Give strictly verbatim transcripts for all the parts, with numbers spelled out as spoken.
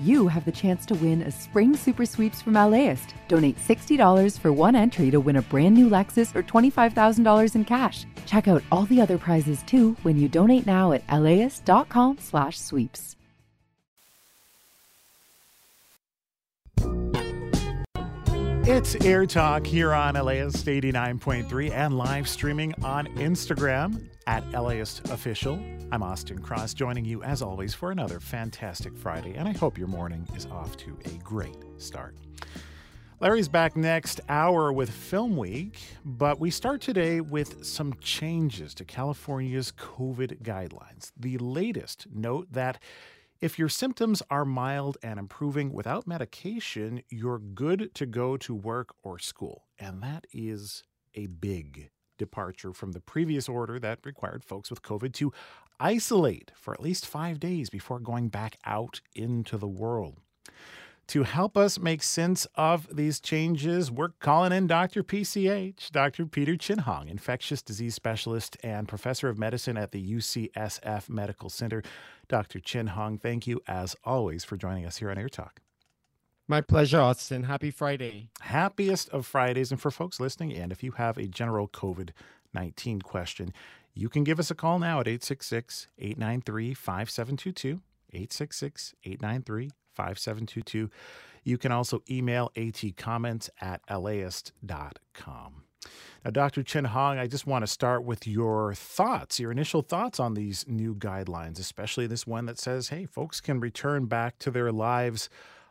You have the chance to win a spring super sweeps from LAist. Donate sixty dollars for one entry to win a brand new Lexus or twenty-five thousand dollars in cash. Check out all the other prizes too when you donate now at laist dot com slash sweeps. It's Air Talk here on LAist eighty-nine point three and live streaming on Instagram at LAist Official. I'm Austin Cross, joining you as always for another fantastic Friday, and I hope your morning is off to a great start. Larry's back next hour with Film Week, but we start today with some changes to California's COVID guidelines. The latest note that if your symptoms are mild and improving without medication, you're good to go to work or school, and that is a big departure from the previous order that required folks with COVID to isolate for at least five days before going back out into the world. To help us make sense of these changes, we're calling in Doctor P C H, Doctor Peter Chin-Hong, infectious disease specialist and professor of medicine at the U C S F Medical Center. Doctor Chin-Hong, thank you as always for joining us here on Air Talk. My pleasure, Austin. Happy Friday. Happiest of Fridays. And for folks listening, and if you have a general COVID nineteen question, you can give us a call now at eight six six, eight nine three, five seven two two, eight six six, eight nine three, five seven two two. You can also email atcomments at laist dot com. Now, Doctor Chin-Hong, I just want to start with your thoughts, your initial thoughts on these new guidelines, especially this one that says, hey, folks can return back to their lives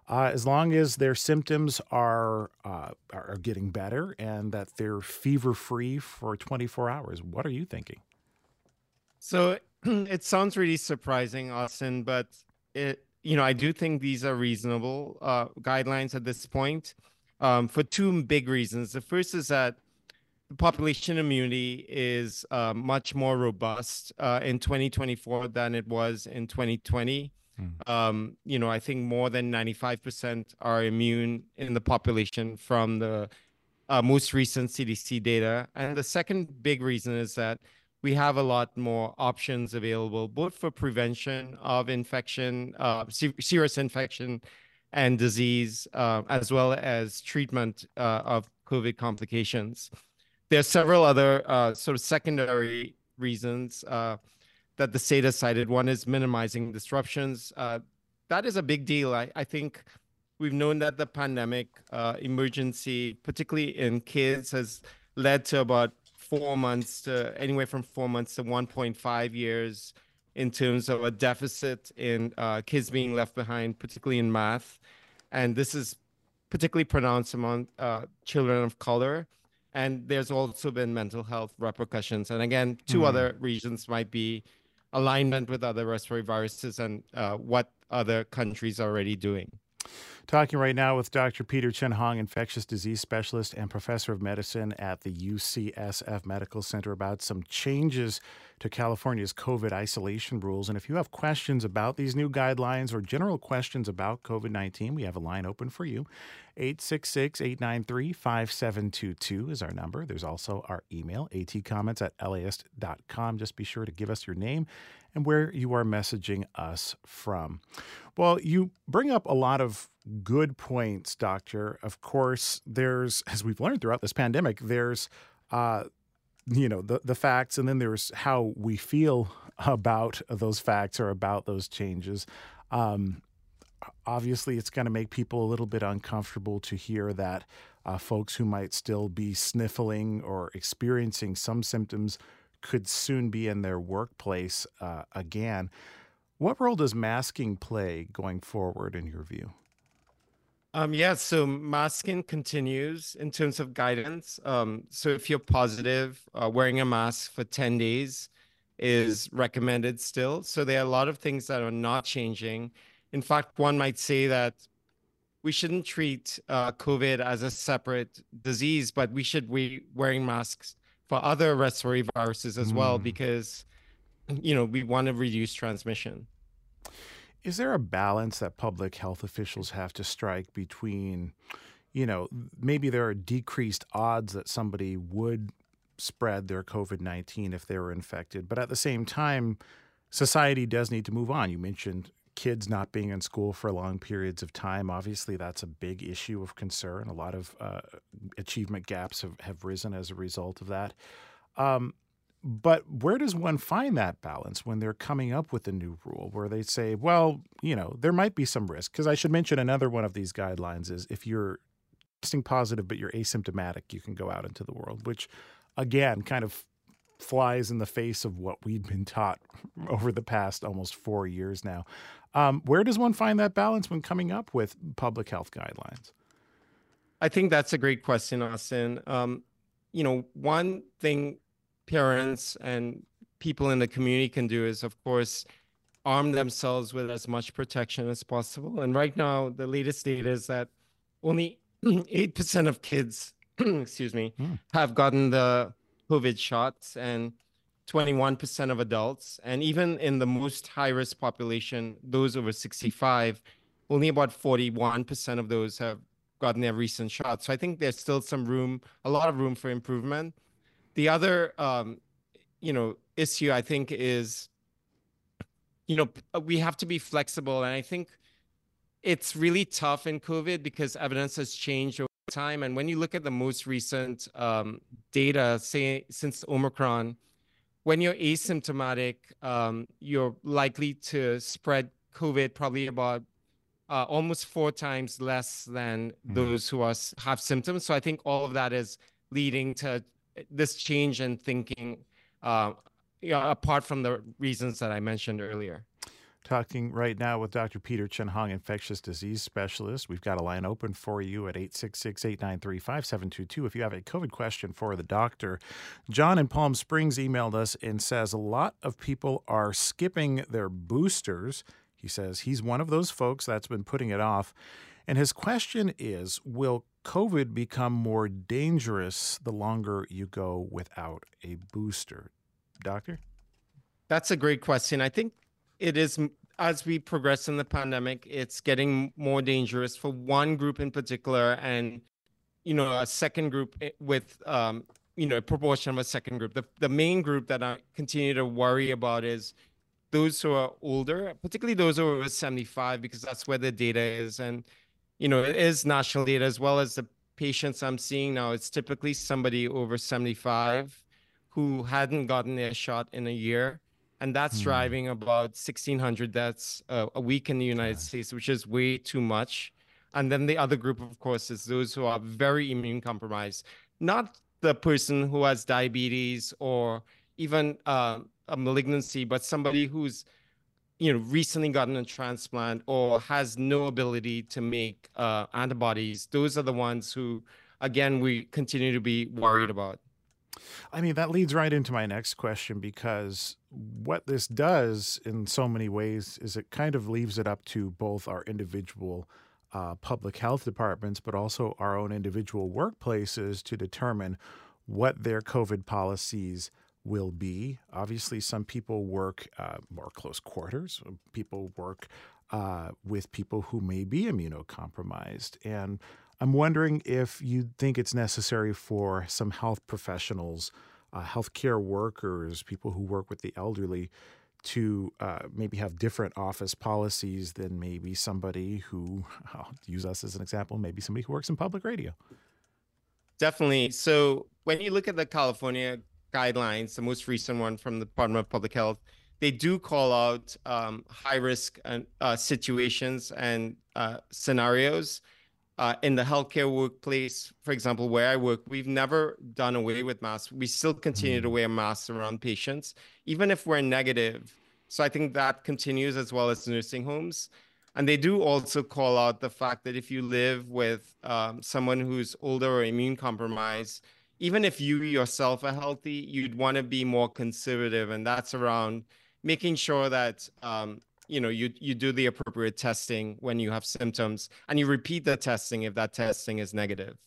Uh, as long as their symptoms are uh, are getting better and that they're fever-free for twenty-four hours. What are you thinking? So it sounds really surprising, Austin, but it you know I do think these are reasonable uh, guidelines at this point um, for two big reasons. The first is that the population immunity is uh, much more robust uh, in twenty twenty-four than it was in twenty twenty. Um, you know, I think more than ninety-five percent are immune in the population from the uh, most recent C D C data. And the second big reason is that we have a lot more options available, both for prevention of infection, uh, se- serious infection and disease, uh, as well as treatment uh, of COVID complications. There are several other uh, sort of secondary reasons Uh, that the state has cited. One is minimizing disruptions. Uh, that is a big deal. I, I think we've known that the pandemic uh, emergency, particularly in kids, has led to about four months to anywhere from four months to one point five years in terms of a deficit in uh, kids being left behind, particularly in math. And this is particularly pronounced among uh, children of color. And there's also been mental health repercussions. And again, two mm. other reasons might be alignment with other respiratory viruses and uh, what other countries are already doing. Talking right now with Doctor Peter Chin-Hong, infectious disease specialist and professor of medicine at the U C S F Medical Center, about some changes to California's COVID isolation rules. And if you have questions about these new guidelines or general questions about COVID nineteen, we have a line open for you. eight six six, eight nine three, five seven two two is our number. There's also our email, atcomments at laist dot com. Just be sure to give us your name and where you are messaging us from. Well, you bring up a lot of good points, Doctor. Of course, there's, as we've learned throughout this pandemic, there's, uh, you know, the, the facts, and then there's how we feel about those facts or about those changes. Um, obviously, it's going to make people a little bit uncomfortable to hear that uh, folks who might still be sniffling or experiencing some symptoms could soon be in their workplace uh, again. What role does masking play going forward in your view? Um, yeah, so masking continues in terms of guidance. Um, so if you're positive, uh, wearing a mask for ten days is recommended still. So there are a lot of things that are not changing. In fact, one might say that we shouldn't treat uh, COVID as a separate disease, but we should be wearing masks for other respiratory viruses as well, mm. because you know, we want to reduce transmission. Is there a balance that public health officials have to strike between, you know, maybe there are decreased odds that somebody would spread their COVID nineteen if they were infected, but at the same time, society does need to move on. You mentioned kids not being in school for long periods of time. Obviously, that's a big issue of concern. A lot of uh, achievement gaps have, have risen as a result of that. Um, But where does one find that balance when they're coming up with a new rule where they say, well, you know, there might be some risk? Because I should mention another one of these guidelines is if you're testing positive but you're asymptomatic, you can go out into the world, which, again, kind of flies in the face of what we've been taught over the past almost four years now. Um, where does one find that balance when coming up with public health guidelines? I think that's a great question, Austin. Um, you know, one thing parents and people in the community can do is, of course, arm themselves with as much protection as possible. And right now, the latest data is that only eight percent of kids, excuse me, mm. have gotten the COVID shots, and twenty-one percent of adults. And even in the most high-risk population, those over sixty-five, only about forty-one percent of those have gotten their recent shot. So I think there's still some room, a lot of room for improvement. The other, um, you know, issue I think is, you know, we have to be flexible. And I think it's really tough in COVID because evidence has changed over time. And when you look at the most recent um, data, say, since Omicron, when you're asymptomatic, um, you're likely to spread COVID probably about uh, almost four times less than mm-hmm. those who are, have symptoms. So I think all of that is leading to this change in thinking, uh, you know, apart from the reasons that I mentioned earlier. Talking right now with Doctor Peter Chin-Hong, infectious disease specialist. We've got a line open for you at eight six six, eight nine three, five seven two two if you have a COVID question for the doctor. John in Palm Springs emailed us and says a lot of people are skipping their boosters. He says he's one of those folks that's been putting it off. And his question is, will COVID become more dangerous the longer you go without a booster? Doctor? That's a great question. I think it is, as we progress in the pandemic, it's getting more dangerous for one group in particular and, you know, a second group with, um, you know, a proportion of a second group. The, the main group that I continue to worry about is those who are older, particularly those who are over seventy-five, because that's where the data is. And you know, it is national data as well as the patients I'm seeing now. It's typically somebody over seventy-five who hadn't gotten their shot in a year. And that's mm. driving about sixteen hundred deaths uh, a week in the United yeah. States, which is way too much. And then the other group, of course, is those who are very immune compromised, not the person who has diabetes or even uh, a malignancy, but somebody who's you know, recently gotten a transplant or has no ability to make uh, antibodies. Those are the ones who, again, we continue to be worried about. I mean, that leads right into my next question, because what this does in so many ways is it kind of leaves it up to both our individual uh, public health departments, but also our own individual workplaces to determine what their COVID policies will be. Obviously, some people work uh, more close quarters. People work uh, with people who may be immunocompromised. And I'm wondering if you think it's necessary for some health professionals, uh, healthcare workers, people who work with the elderly, to uh, maybe have different office policies than maybe somebody who, I'll use us as an example, maybe somebody who works in public radio. Definitely. So when you look at the California guidelines, the most recent one from the Department of Public Health, they do call out um, high-risk uh, situations and uh, scenarios. Uh, in the healthcare workplace, for example, where I work, we've never done away with masks. We still continue to wear masks around patients, even if we're negative. So I think that continues, as well as nursing homes. And they do also call out the fact that if you live with um, someone who's older or immune compromised, even if you yourself are healthy, you'd want to be more conservative. And that's around making sure that, um, you know, you, you do the appropriate testing when you have symptoms, and you repeat the testing if that testing is negative.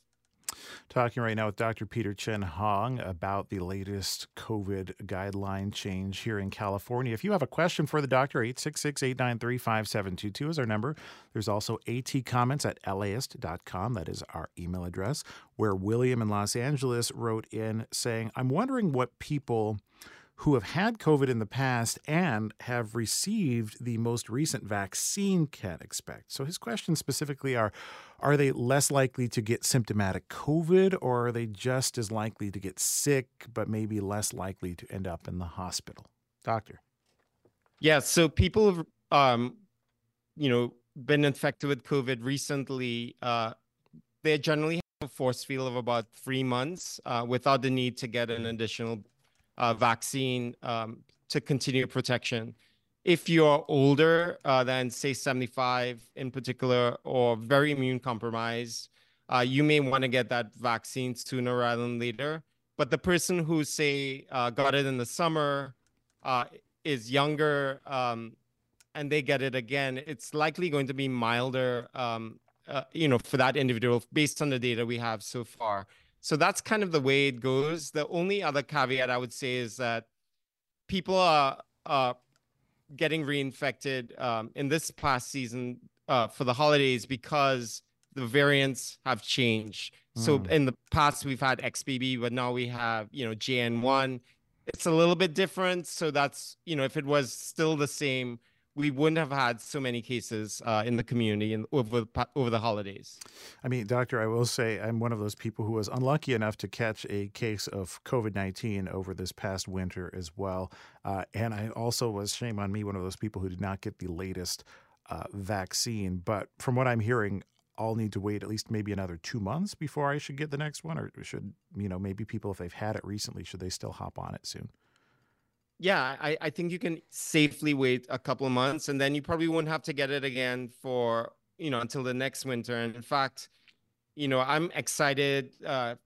Talking right now with Doctor Peter Chin-Hong about the latest COVID guideline change here in California. If you have a question for the doctor, eight six six, eight nine three, five seven two two is our number. There's also atcomments at laist dot com. That is our email address, where William in Los Angeles wrote in saying, I'm wondering what people who have had COVID in the past and have received the most recent vaccine can expect. So his questions specifically are, are they less likely to get symptomatic COVID, or are they just as likely to get sick but maybe less likely to end up in the hospital? Doctor. Yeah, so people have, um, you know, been infected with COVID recently. Uh, they generally have a force field of about three months uh, without the need to get an additional Uh, vaccine um, to continue protection. If you're older uh, than, say, seventy-five in particular, or very immune compromised, uh, you may want to get that vaccine sooner rather than later. But the person who, say, uh, got it in the summer, uh, is younger, um, and they get it again, it's likely going to be milder, um, uh, you know, for that individual based on the data we have so far. So that's kind of the way it goes. The only other caveat I would say is that people are, are getting reinfected um, in this past season uh, for the holidays because the variants have changed. Mm. So in the past, we've had X B B, but now we have, you know, J N one. It's a little bit different. So that's, you know, if it was still the same, we wouldn't have had so many cases uh, in the community and over, over the holidays. I mean, doctor, I will say I'm one of those people who was unlucky enough to catch a case of COVID nineteen over this past winter as well. Uh, and I also was, shame on me, one of those people who did not get the latest uh, vaccine. But from what I'm hearing, I'll need to wait at least maybe another two months before I should get the next one. Or should, you know, maybe people, if they've had it recently, should they still hop on it soon? Yeah, I, I think you can safely wait a couple of months, and then you probably won't have to get it again for, you know, until the next winter. And in fact, you know, I'm excited uh,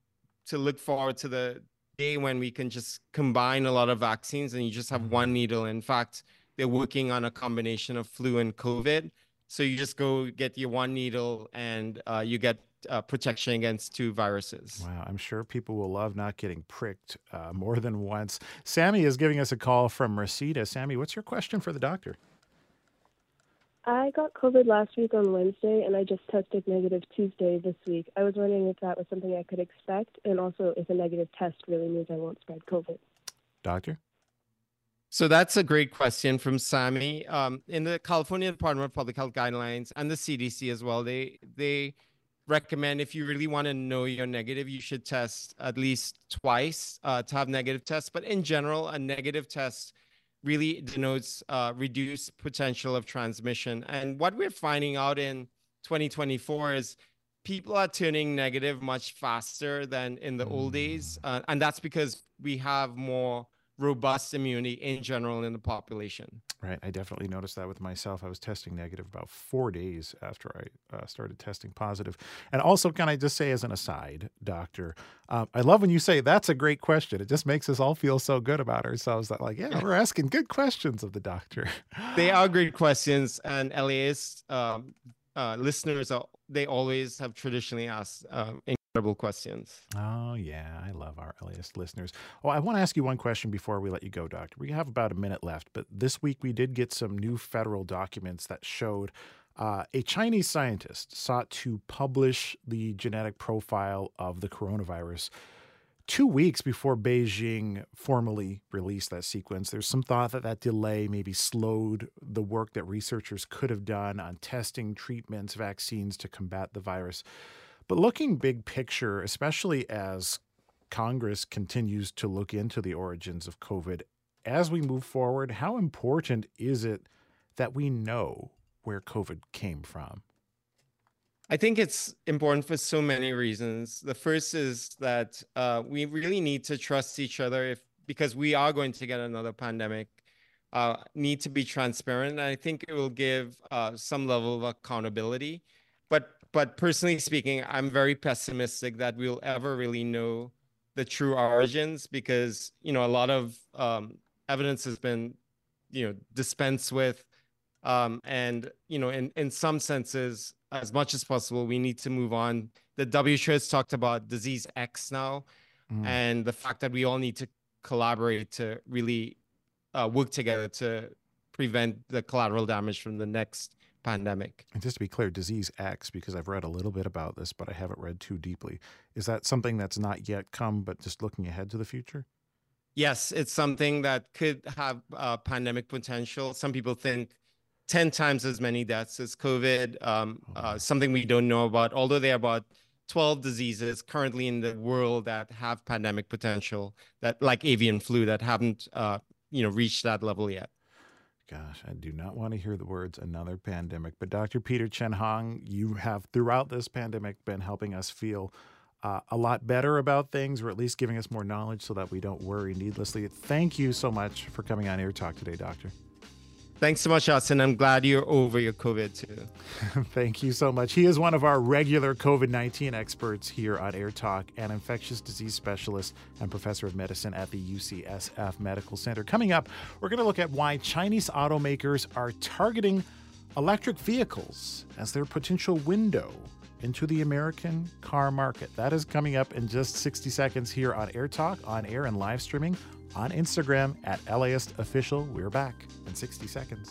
to look forward to the day when we can just combine a lot of vaccines and you just have one needle. In fact, they're working on a combination of flu and COVID. So you just go get your one needle and uh, you get Uh, protection against two viruses. Wow, I'm sure people will love not getting pricked uh, more than once. Sammy is giving us a call from Reseda. Sammy, what's your question for the doctor? I got COVID last week on Wednesday, and I just tested negative Tuesday this week. I was wondering if that was something I could expect, and also if a negative test really means I won't spread COVID. Doctor? So that's a great question from Sammy. Um, in the California Department of Public Health Guidelines and the C D C as well, they they recommend if you really want to know you're negative, you should test at least twice uh, to have negative tests. But in general, a negative test really denotes uh, reduced potential of transmission. And what we're finding out in twenty twenty-four is people are turning negative much faster than in the old days. Uh, and that's because we have more robust immunity in general in the population. Right. I definitely noticed that with myself. I was testing negative about four days after I uh, started testing positive. And also, can I just say as an aside, doctor, uh, I love when you say that's a great question. It just makes us all feel so good about ourselves that, like, yeah, we're asking good questions of the doctor. They are great questions. And LAist um, uh, listeners, are, they always have traditionally asked um, questions. Oh, yeah. I love our LAist listeners. Oh, I want to ask you one question before we let you go, doctor. We have about a minute left, but this week we did get some new federal documents that showed uh, a Chinese scientist sought to publish the genetic profile of the coronavirus two weeks before Beijing formally released that sequence. There's some thought that that delay maybe slowed the work that researchers could have done on testing, treatments, vaccines to combat the virus. But looking big picture, especially as Congress continues to look into the origins of COVID, as we move forward, how important is it that we know where COVID came from? I think it's important for so many reasons. The first is that uh, we really need to trust each other if, because we are going to get another pandemic, uh, need to be transparent. And I think it will give uh, some level of accountability. But But personally speaking, I'm very pessimistic that we'll ever really know the true origins because, you know, a lot of um, evidence has been, you know, dispensed with. Um, and, you know, in, in some senses, as much as possible, we need to move on. The W H O has talked about disease X now, mm. and the fact that we all need to collaborate to really uh, work together to prevent the collateral damage from the next pandemic. And just to be clear, disease X, because I've read a little bit about this, but I haven't read too deeply. Is that something that's not yet come, but just looking ahead to the future? Yes, it's something that could have uh, pandemic potential. Some people think ten times as many deaths as COVID, um, uh, something we don't know about, although there are about twelve diseases currently in the world that have pandemic potential, that like avian flu, that haven't uh, you know, reached that level yet. Gosh, I do not want to hear the words another pandemic. But Doctor Peter Chin-Hong, you have throughout this pandemic been helping us feel uh, a lot better about things, or at least giving us more knowledge so that we don't worry needlessly. Thank you so much for coming on Air Talk today, Doctor. Thanks so much, Austin. I'm glad you're over your COVID, too. Thank you so much. He is one of our regular COVID nineteen experts here on Air Talk, an infectious disease specialist and professor of medicine at the U C S F Medical Center. Coming up, we're going to look at why Chinese automakers are targeting electric vehicles as their potential window into the American car market. That is coming up in just sixty seconds here on Air Talk, on air and live streaming on Instagram at LAist Official. We're back in sixty seconds.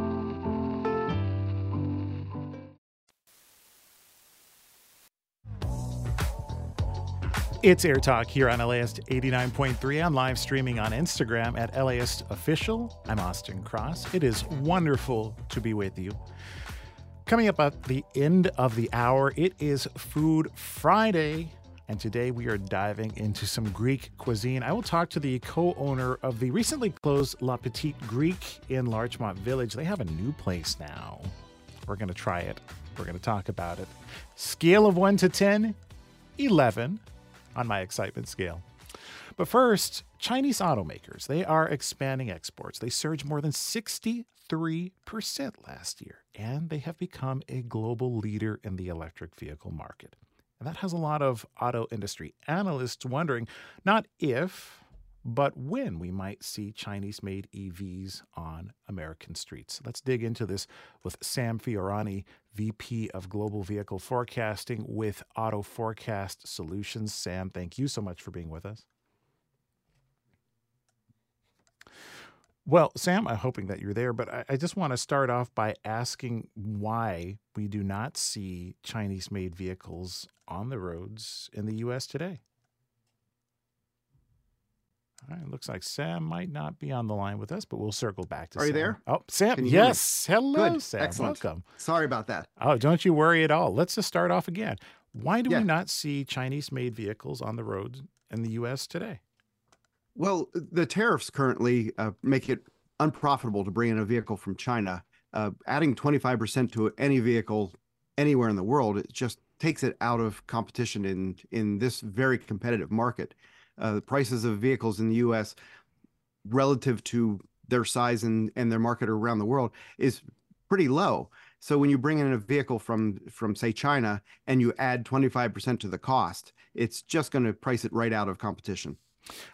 It's Air Talk here on LAist eighty-nine point three on live streaming on Instagram at LAist Official. I'm Austin Cross. It is wonderful to be with you. Coming up at the end of the hour, it is Food Friday, and today we are diving into some Greek cuisine. I will talk to the co-owner of the recently closed La Petite Greek in Larchmont Village. They have a new place now. We're going to try it. We're going to talk about it. Scale of one to ten, eleven. On my excitement scale. But first, Chinese automakers, they are expanding exports. They surged more than sixty-three percent last year, and they have become a global leader in the electric vehicle market. And that has a lot of auto industry analysts wondering, not if, but when we might see Chinese-made E Vs on American streets. Let's dig into this with Sam Fiorani, V P of Global Vehicle Forecasting with Auto Forecast Solutions. Sam, thank you so much for being with us. Well, Sam, I'm hoping that you're there, but I, I just want to start off by asking why we do not see Chinese-made vehicles on the roads in the U S today. All right, looks like Sam might not be on the line with us, but we'll circle back to Sam. Are you there? Oh, Sam, yes. Hello, good. Sam. Excellent. Welcome. Sorry about that. Oh, don't you worry at all. Let's just start off again. Why do yeah. we not see Chinese-made vehicles on the roads in the U S today? Well, the tariffs currently uh, make it unprofitable to bring in a vehicle from China. Uh, adding twenty-five percent to any vehicle anywhere in the world, it just takes it out of competition in, in this very competitive market. Uh, the prices of vehicles in the U S relative to their size and, and their market around the world is pretty low. So when you bring in a vehicle from, from say, China, and you add twenty-five percent to the cost, it's just going to price it right out of competition.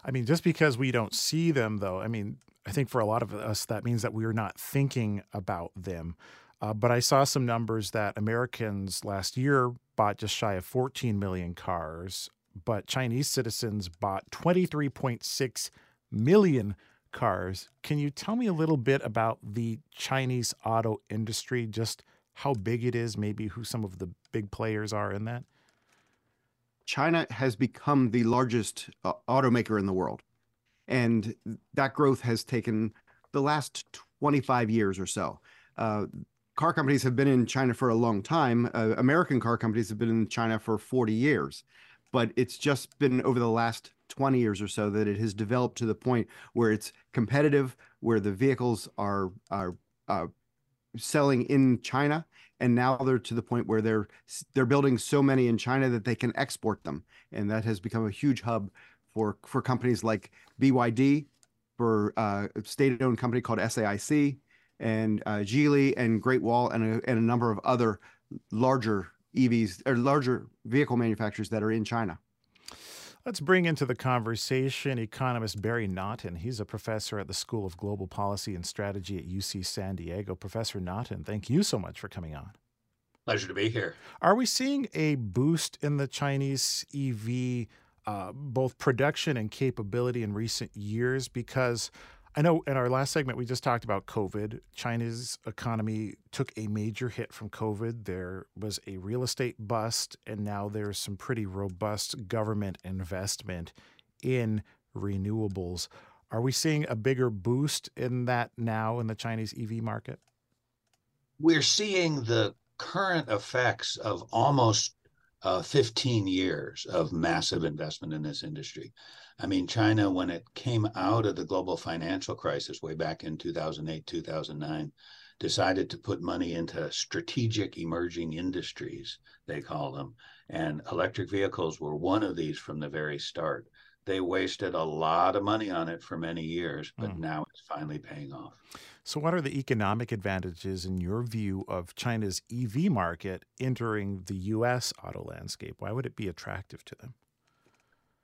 I mean, just because we don't see them, though, I mean, I think for a lot of us, that means that we are not thinking about them. Uh, but I saw some numbers that Americans last year bought just shy of fourteen million cars, but Chinese citizens bought twenty-three point six million cars. Can you tell me a little bit about the Chinese auto industry, just how big it is, maybe who some of the big players are in that? China has become the largest uh, automaker in the world, and that growth has taken the last twenty-five years or so. Uh, car companies have been in China for a long time. Uh, American car companies have been in China for forty years, but it's just been over the last twenty years or so that it has developed to the point where it's competitive, where the vehicles are, are uh, selling in China. And now they're to the point where they're they're building so many in China that they can export them. And that has become a huge hub for, for companies like B Y D, for uh, a state-owned company called S A I C, and uh, Geely, and Great Wall, and a, and a number of other larger E Vs, or larger vehicle manufacturers that are in China. Let's bring into the conversation economist Barry Naughton. He's a professor at the School of Global Policy and Strategy at U C San Diego. Professor Naughton, thank you so much for coming on. Pleasure to be here. Are we seeing a boost in the Chinese E V, uh, both production and capability in recent years? Because I know in our last segment, we just talked about COVID. China's economy took a major hit from COVID. There was a real estate bust, and now there's some pretty robust government investment in renewables. Are we seeing a bigger boost in that now in the Chinese E V market? We're seeing the current effects of almost uh, fifteen years of massive investment in this industry. I mean, China, when it came out of the global financial crisis way back in two thousand eight, two thousand nine, decided to put money into strategic emerging industries, they call them. And electric vehicles were one of these from the very start. They wasted a lot of money on it for many years, but mm. now it's finally paying off. So what are the economic advantages, in your view, of China's E V market entering the U S auto landscape? Why would it be attractive to them?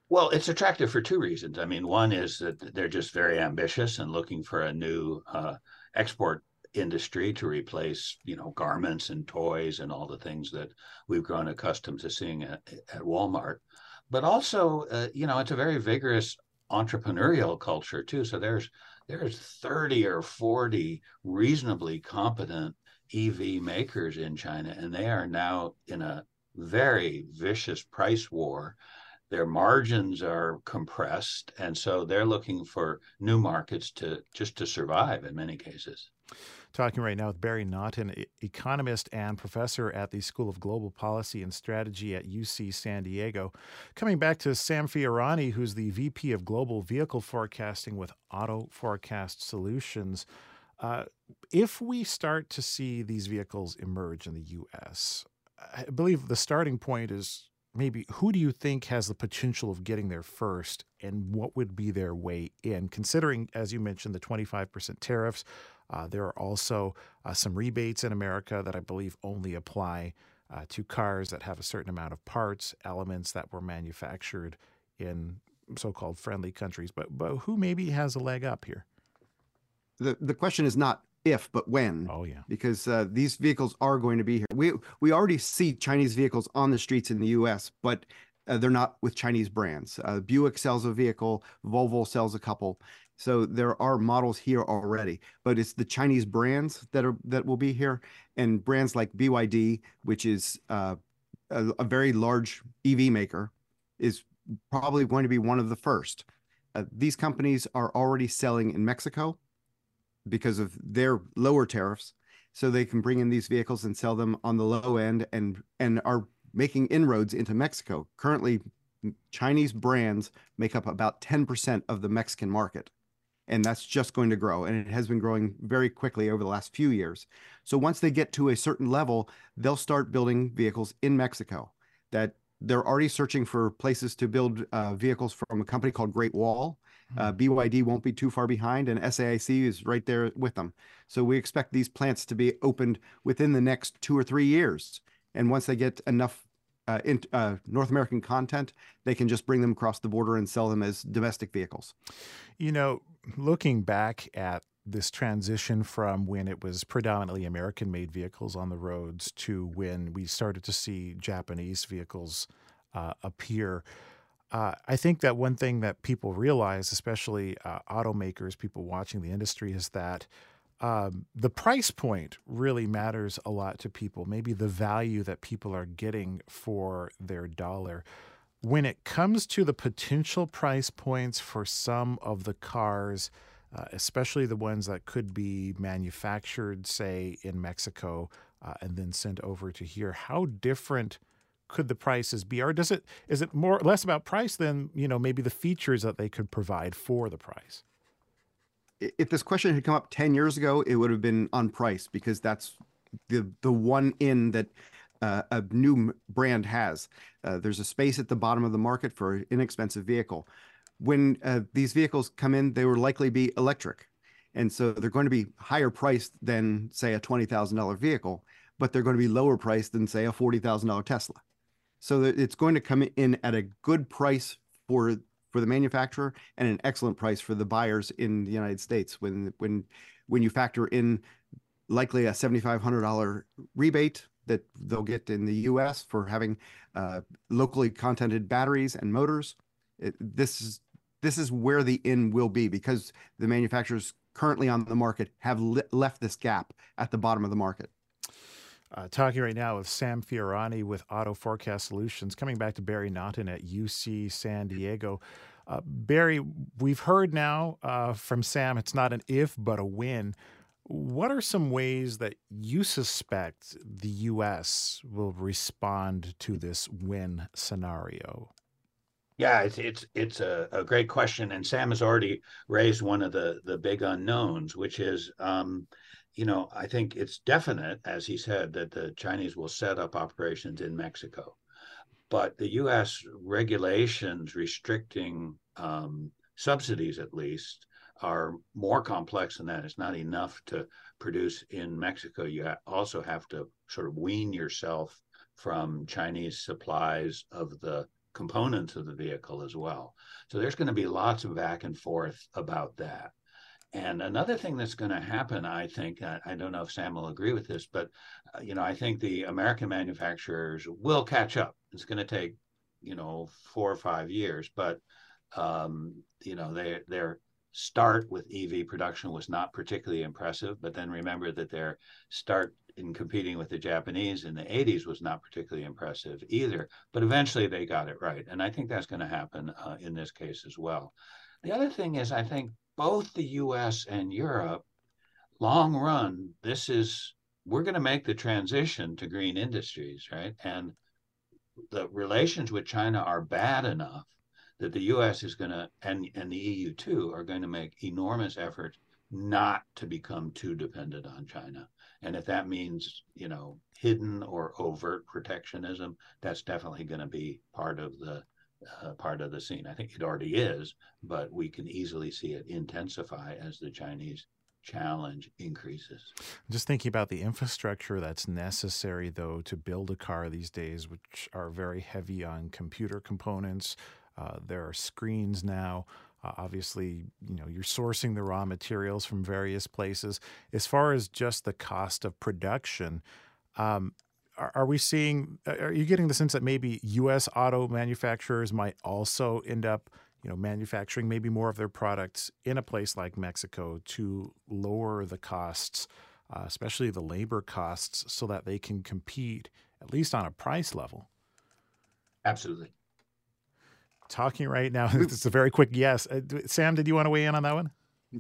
Well, it's attractive for two reasons. I mean, one is that they're just very ambitious and looking for a new uh, export industry to replace, you know, garments and toys and all the things that we've grown accustomed to seeing at, at Walmart. But also, uh, you know, it's a very vigorous entrepreneurial culture, too. So there's there's thirty or forty reasonably competent E V makers in China, and they are now in a very vicious price war. Their margins are compressed, and so they're looking for new markets to just to survive in many cases. Talking right now with Barry Naughton, economist and professor at the School of Global Policy and Strategy at U C San Diego. Coming back to Sam Fiorani, who's the V P of Global Vehicle Forecasting with Auto Forecast Solutions. Uh, if we start to see these vehicles emerge in the U S, I believe the starting point is maybe who do you think has the potential of getting there first, and what would be their way in? Considering, as you mentioned, the twenty-five percent tariffs, uh, there are also uh, some rebates in America that I believe only apply uh, to cars that have a certain amount of parts, elements that were manufactured in so-called friendly countries. But, but who maybe has a leg up here? The, the question is not if, but when. Oh, yeah. Because uh, these vehicles are going to be here. We we already see Chinese vehicles on the streets in the U S, but uh, they're not with Chinese brands. Uh, Buick sells a vehicle, Volvo sells a couple. So there are models here already, but it's the Chinese brands that are that will be here, and brands like B Y D, which is uh, a, a very large E V maker, is probably going to be one of the first. Uh, these companies are already selling in Mexico because of their lower tariffs, so they can bring in these vehicles and sell them on the low end, and and are making inroads into Mexico. Currently, Chinese brands make up about ten percent of the Mexican market, and that's just going to grow, and it has been growing very quickly over the last few years. So once they get to a certain level, they'll start building vehicles in Mexico. That they're already searching for places to build uh, vehicles from a company called Great Wall. Uh, B Y D won't be too far behind, and S A I C is right there with them. So we expect these plants to be opened within the next two or three years. And once they get enough uh, in, uh, North American content, they can just bring them across the border and sell them as domestic vehicles. You know, looking back at this transition from when it was predominantly American-made vehicles on the roads to when we started to see Japanese vehicles uh, appear, Uh, I think that one thing that people realize, especially uh, automakers, people watching the industry, is that um, the price point really matters a lot to people, maybe the value that people are getting for their dollar. When it comes to the potential price points for some of the cars, uh, especially the ones that could be manufactured, say, in Mexico uh, and then sent over to here, how different could the prices be, or does it is it more less about price than, you know, maybe the features that they could provide for the price? If this question had come up ten years ago, it would have been on price, because that's the the one in that uh, a new brand has. Uh, there's a space at the bottom of the market for an inexpensive vehicle. When uh, these vehicles come in, they will likely be electric, and so they're going to be higher priced than, say, a twenty thousand dollars vehicle, but they're going to be lower priced than, say, a forty thousand dollars Tesla. So it's going to come in at a good price for for the manufacturer and an excellent price for the buyers in the United States. When when when you factor in likely a seven thousand five hundred dollars rebate that they'll get in the U S for having uh, locally contented batteries and motors, it, this is this is where the in will be, because the manufacturers currently on the market have li- left this gap at the bottom of the market. Uh, talking right now with Sam Fiorani with Auto Forecast Solutions, coming back to Barry Naughton at U C San Diego. Uh, Barry, we've heard now uh, from Sam, it's not an if, but a when. What are some ways that you suspect the U S will respond to this win scenario? Yeah, it's it's, it's a, a great question. And Sam has already raised one of the, the big unknowns, which is... Um, You know, I think it's definite, as he said, that the Chinese will set up operations in Mexico. But the U S regulations restricting um, subsidies, at least, are more complex than that. It's not enough to produce in Mexico. You ha- also have to sort of wean yourself from Chinese supplies of the components of the vehicle as well. So there's going to be lots of back and forth about that. And another thing that's going to happen, I think, I, I don't know if Sam will agree with this, but, uh, you know, I think the American manufacturers will catch up. It's going to take, you know, four or five years. But, um, you know, they, their start with E V production was not particularly impressive. But then remember that their start in competing with the Japanese in the eighties was not particularly impressive either. But eventually they got it right. And I think that's going to happen uh, in this case as well. The other thing is, I think, both the U S and Europe, long run, this is, we're going to make the transition to green industries, right? And the relations with China are bad enough that the U S is going to, and, and the E U too, are going to make enormous efforts not to become too dependent on China. And if that means, you know, hidden or overt protectionism, that's definitely going to be part of the Uh, part of the scene. I think it already is, but we can easily see it intensify as the Chinese challenge increases. I'm just thinking about the infrastructure that's necessary, though, to build a car these days, which are very heavy on computer components. Uh, there are screens now. Uh, obviously, you know, you're sourcing the raw materials from various places. As far as just the cost of production, um, Are we seeing, are you getting the sense that maybe U S auto manufacturers might also end up, you know, manufacturing maybe more of their products in a place like Mexico to lower the costs, uh, especially the labor costs, so that they can compete at least on a price level? Absolutely. Talking right now, it's a very quick yes. Uh, Sam, did you want to weigh in on that one?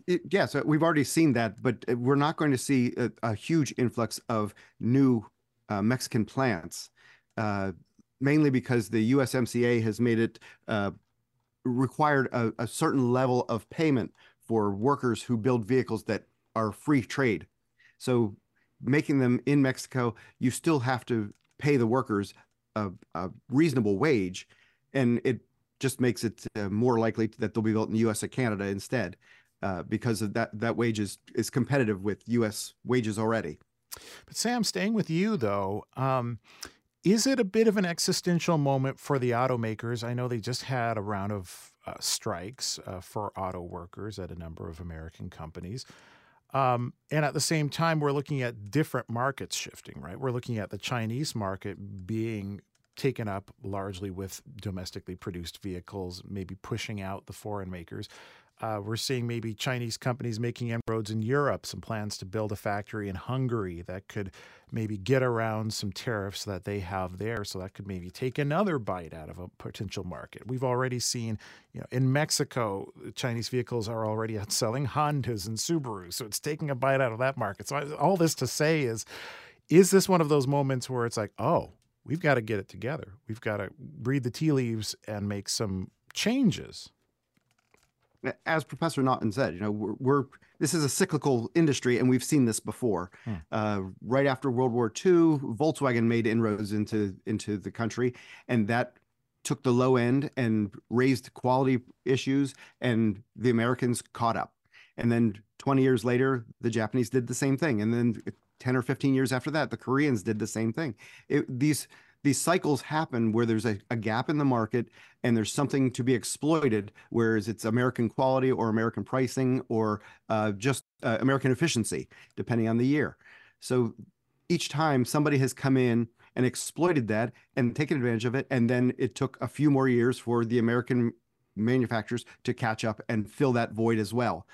It, yeah, so we've already seen that, but we're not going to see a, a huge influx of new Uh, Mexican plants, uh, mainly because the U S M C A has made it uh, required a, a certain level of payment for workers who build vehicles that are free trade. So making them in Mexico, you still have to pay the workers a, a reasonable wage, and it just makes it uh, more likely that they'll be built in the U S or Canada instead, uh, because of that that wage is, is competitive with U S wages already. But Sam, staying with you, though, um, is it a bit of an existential moment for the automakers? I know they just had a round of uh, strikes uh, for auto workers at a number of American companies. Um, and at the same time, we're looking at different markets shifting, right? We're looking at the Chinese market being taken up largely with domestically produced vehicles, maybe pushing out the foreign makers. Uh, we're seeing maybe Chinese companies making inroads in Europe, some plans to build a factory in Hungary that could maybe get around some tariffs that they have there. So that could maybe take another bite out of a potential market. We've already seen, you know, in Mexico, Chinese vehicles are already outselling Hondas and Subarus. So it's taking a bite out of that market. So all this to say is, is this one of those moments where it's like, oh, we've got to get it together. We've got to read the tea leaves and make some changes. As Professor Naughton said, you know, we're, we're this is a cyclical industry, and we've seen this before. Hmm. Uh, right after World War Two, Volkswagen made inroads into into the country, and that took the low end and raised quality issues, and the Americans caught up. And then twenty years later, the Japanese did the same thing, and then ten or fifteen years after that, the Koreans did the same thing. It, these These cycles happen where there's a, a gap in the market and there's something to be exploited, whereas it's American quality or American pricing or uh, just uh, American efficiency, depending on the year. So each time somebody has come in and exploited that and taken advantage of it, and then it took a few more years for the American manufacturers to catch up and fill that void as well.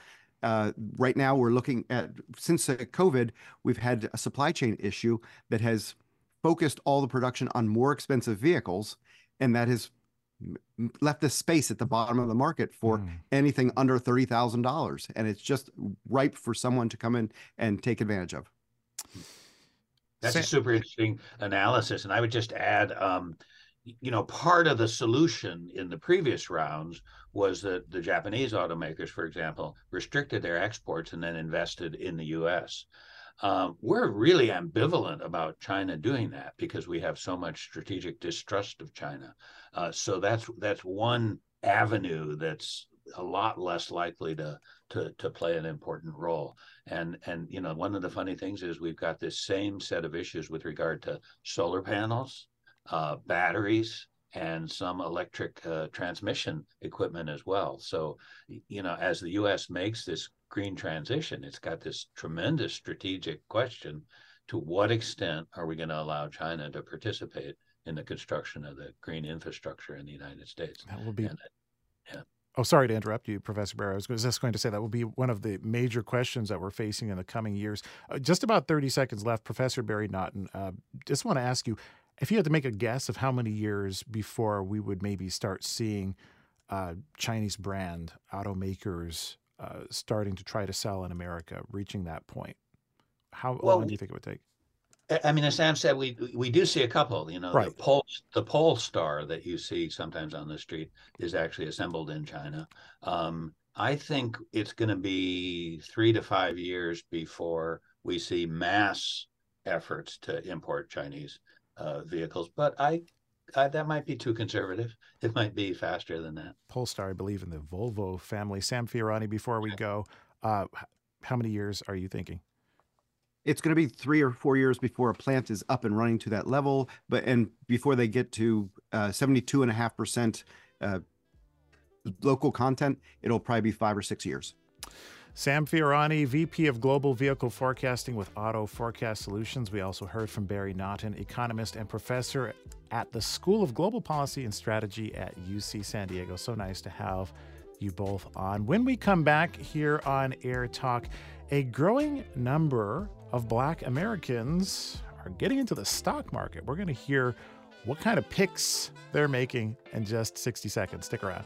Uh, right now we're looking at, since COVID, we've had a supply chain issue that has focused all the production on more expensive vehicles, and that has left a space at the bottom of the market for mm. anything under thirty thousand dollars. And it's just ripe for someone to come in and take advantage of. That's a super interesting analysis. And I would just add, um, you know, part of the solution in the previous rounds was that the Japanese automakers, for example, restricted their exports and then invested in the U S. Um, we're really ambivalent about China doing that because we have so much strategic distrust of China. Uh, so that's that's one avenue that's a lot less likely to to to play an important role. And and you know, one of the funny things is we've got this same set of issues with regard to solar panels, uh, batteries, and some electric uh, transmission equipment as well. So you know, as the U S makes this green transition, it's got this tremendous strategic question: to what extent are we going to allow China to participate in the construction of the green infrastructure in the United States? That will be. And, yeah. Oh, sorry to interrupt you, Professor Barrow. I was just going to say that will be one of the major questions that we're facing in the coming years. Uh, just about thirty seconds left, Professor Barry Naughton. Uh, just want to ask you, if you had to make a guess of how many years before we would maybe start seeing uh, Chinese brand automakers Uh, starting to try to sell in America, reaching that point, how well, long do you think it would take? I mean, as Sam said, we we do see a couple. You know, right. the Pol the Polestar that you see sometimes on the street is actually assembled in China. Um, I think it's going to be three to five years before we see mass efforts to import Chinese uh, vehicles, but I. Uh, that might be too conservative. It might be faster than that. Polestar, I believe, in the Volvo family. Sam Fiorani, before we go, uh, how many years are you thinking? It's going to be three or four years before a plant is up and running to that level, but and before they get to uh, seventy-two and a half percent uh, local content, it'll probably be five or six years. Sam Fiorani, V P of Global Vehicle Forecasting with Auto Forecast Solutions. We also heard from Barry Naughton, economist and professor at the School of Global Policy and Strategy at U C San Diego. So nice to have you both on. When we come back here on Air Talk, a growing number of Black Americans are getting into the stock market. We're going to hear what kind of picks they're making in just sixty seconds. Stick around.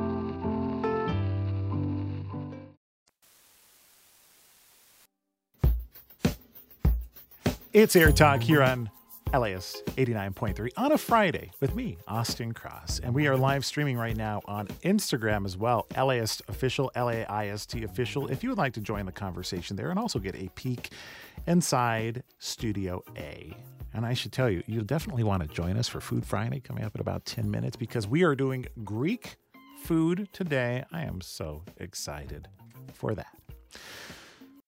It's Air Talk here on LAist eighty-nine point three on a Friday with me, Austin Cross. And we are live streaming right now on Instagram as well, LAist Official, L A I S T Official, if you would like to join the conversation there and also get a peek inside Studio A. And I should tell you, you'll definitely want to join us for Food Friday coming up in about ten minutes because we are doing Greek food today. I am so excited for that.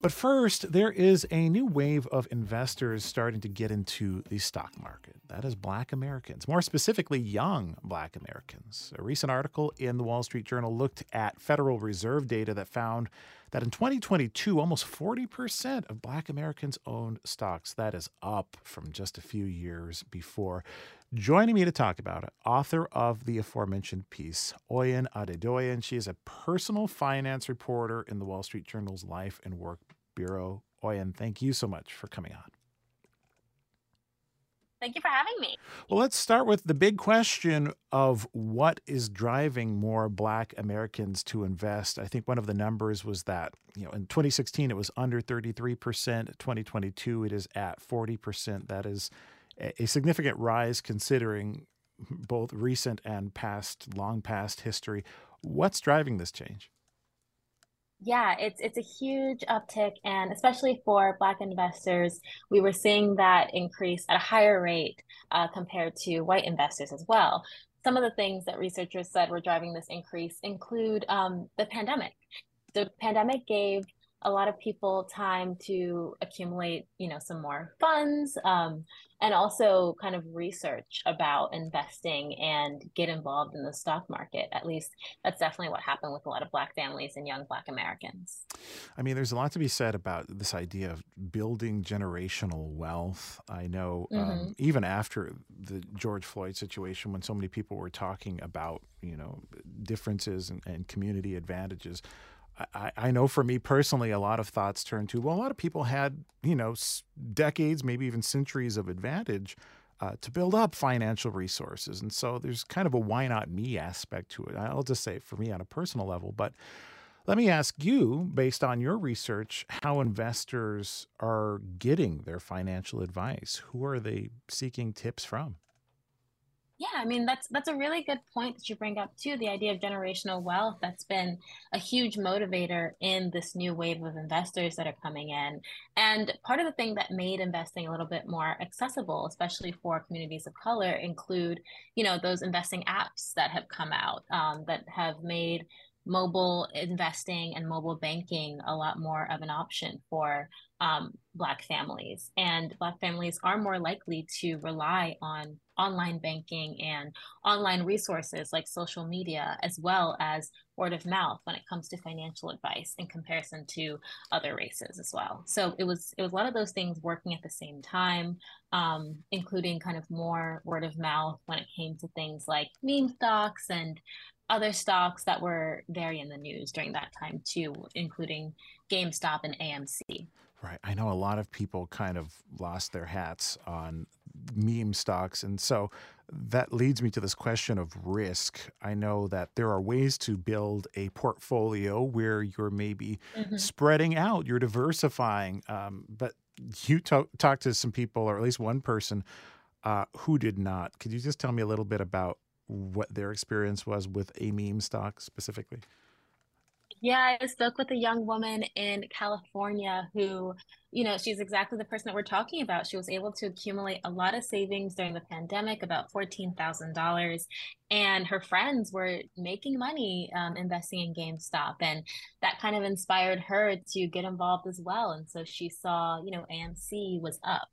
But first, there is a new wave of investors starting to get into the stock market. That is Black Americans, more specifically young Black Americans. A recent article in the Wall Street Journal looked at Federal Reserve data that found that in twenty twenty-two, almost forty percent of Black Americans owned stocks. That is up from just a few years before. Joining me to talk about it, author of the aforementioned piece, Oyin Adedoyin. She is a personal finance reporter in the Wall Street Journal's Life and Work Bureau. Oyin, thank you so much for coming on. Thank you for having me. Well, let's start with the big question of what is driving more Black Americans to invest. I think one of the numbers was that, you know, in twenty sixteen, it was under thirty-three percent. twenty twenty-two, it is at forty percent. That is a significant rise considering both recent and past, long past history. What's driving this change? Yeah, it's it's a huge uptick, and especially for Black investors, we were seeing that increase at a higher rate uh, compared to white investors as well. Some of the things that researchers said were driving this increase include um, the pandemic. The pandemic gave a lot of people time to accumulate, you know, some more funds um, and also kind of research about investing and get involved in the stock market. At least that's definitely what happened with a lot of Black families and young Black Americans. I mean, there's a lot to be said about this idea of building generational wealth. I know mm-hmm. um, even after the George Floyd situation, when so many people were talking about, you know, differences and, and community advantages, I, I know for me personally, a lot of thoughts turned to, well, a lot of people had, you know, decades, maybe even centuries of advantage uh, to build up financial resources. And so there's kind of a why not me aspect to it. I'll just say for me on a personal level. But let me ask you, based on your research, how investors are getting their financial advice. Who are they seeking tips from? Yeah, I mean, that's that's a really good point that you bring up, too, the idea of generational wealth. That's been a huge motivator in this new wave of investors that are coming in. And part of the thing that made investing a little bit more accessible, especially for communities of color, include, you know, those investing apps that have come out um, that have made mobile investing and mobile banking a lot more of an option for um, Black families. And Black families are more likely to rely on online banking and online resources like social media, as well as word of mouth when it comes to financial advice in comparison to other races as well. So it was it was a lot of those things working at the same time, um, including kind of more word of mouth when it came to things like meme stocks and other stocks that were very in the news during that time too, including GameStop and A M C. Right. I know a lot of people kind of lost their hats on meme stocks. And so that leads me to this question of risk. I know that there are ways to build a portfolio where you're maybe mm-hmm. spreading out, you're diversifying. Um, but you to- talked to some people, or at least one person, uh, who did not. Could you just tell me a little bit about what their experience was with a meme stock specifically? Yeah, I spoke with a young woman in California who, you know, she's exactly the person that we're talking about. She was able to accumulate a lot of savings during the pandemic, about fourteen thousand dollars. And her friends were making money um, investing in GameStop. And that kind of inspired her to get involved as well. And so she saw, you know, A M C was up,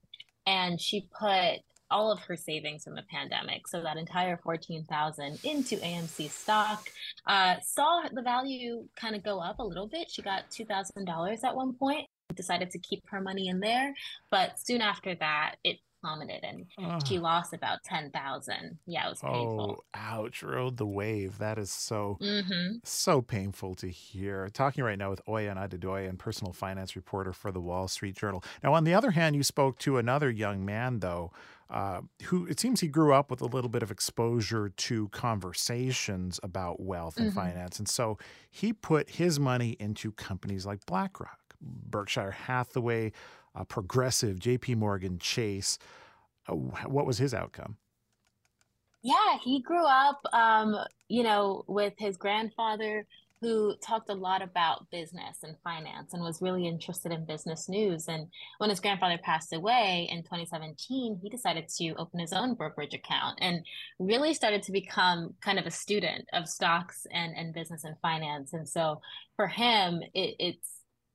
and she put all of her savings from the pandemic, so that entire fourteen thousand dollars into A M C stock, uh, saw the value kind of go up a little bit. She got two thousand dollars at one point, decided to keep her money in there. But soon after that, it plummeted, and uh, she lost about ten thousand. Yeah, it was painful. Oh, ouch. Rode the wave. That is so, mm-hmm. so painful to hear. Talking right now with Oyin Adedoyin, personal finance reporter for the Wall Street Journal. Now, on the other hand, you spoke to another young man, though, Uh, who it seems he grew up with a little bit of exposure to conversations about wealth and mm-hmm. finance. And so he put his money into companies like BlackRock, Berkshire Hathaway, uh, Progressive, J P Morgan Chase. Uh, what was his outcome? Yeah, he grew up, um, you know, with his grandfather, who talked a lot about business and finance and was really interested in business news. And when his grandfather passed away in twenty seventeen, he decided to open his own brokerage account and really started to become kind of a student of stocks and, and business and finance. And so for him, it, it's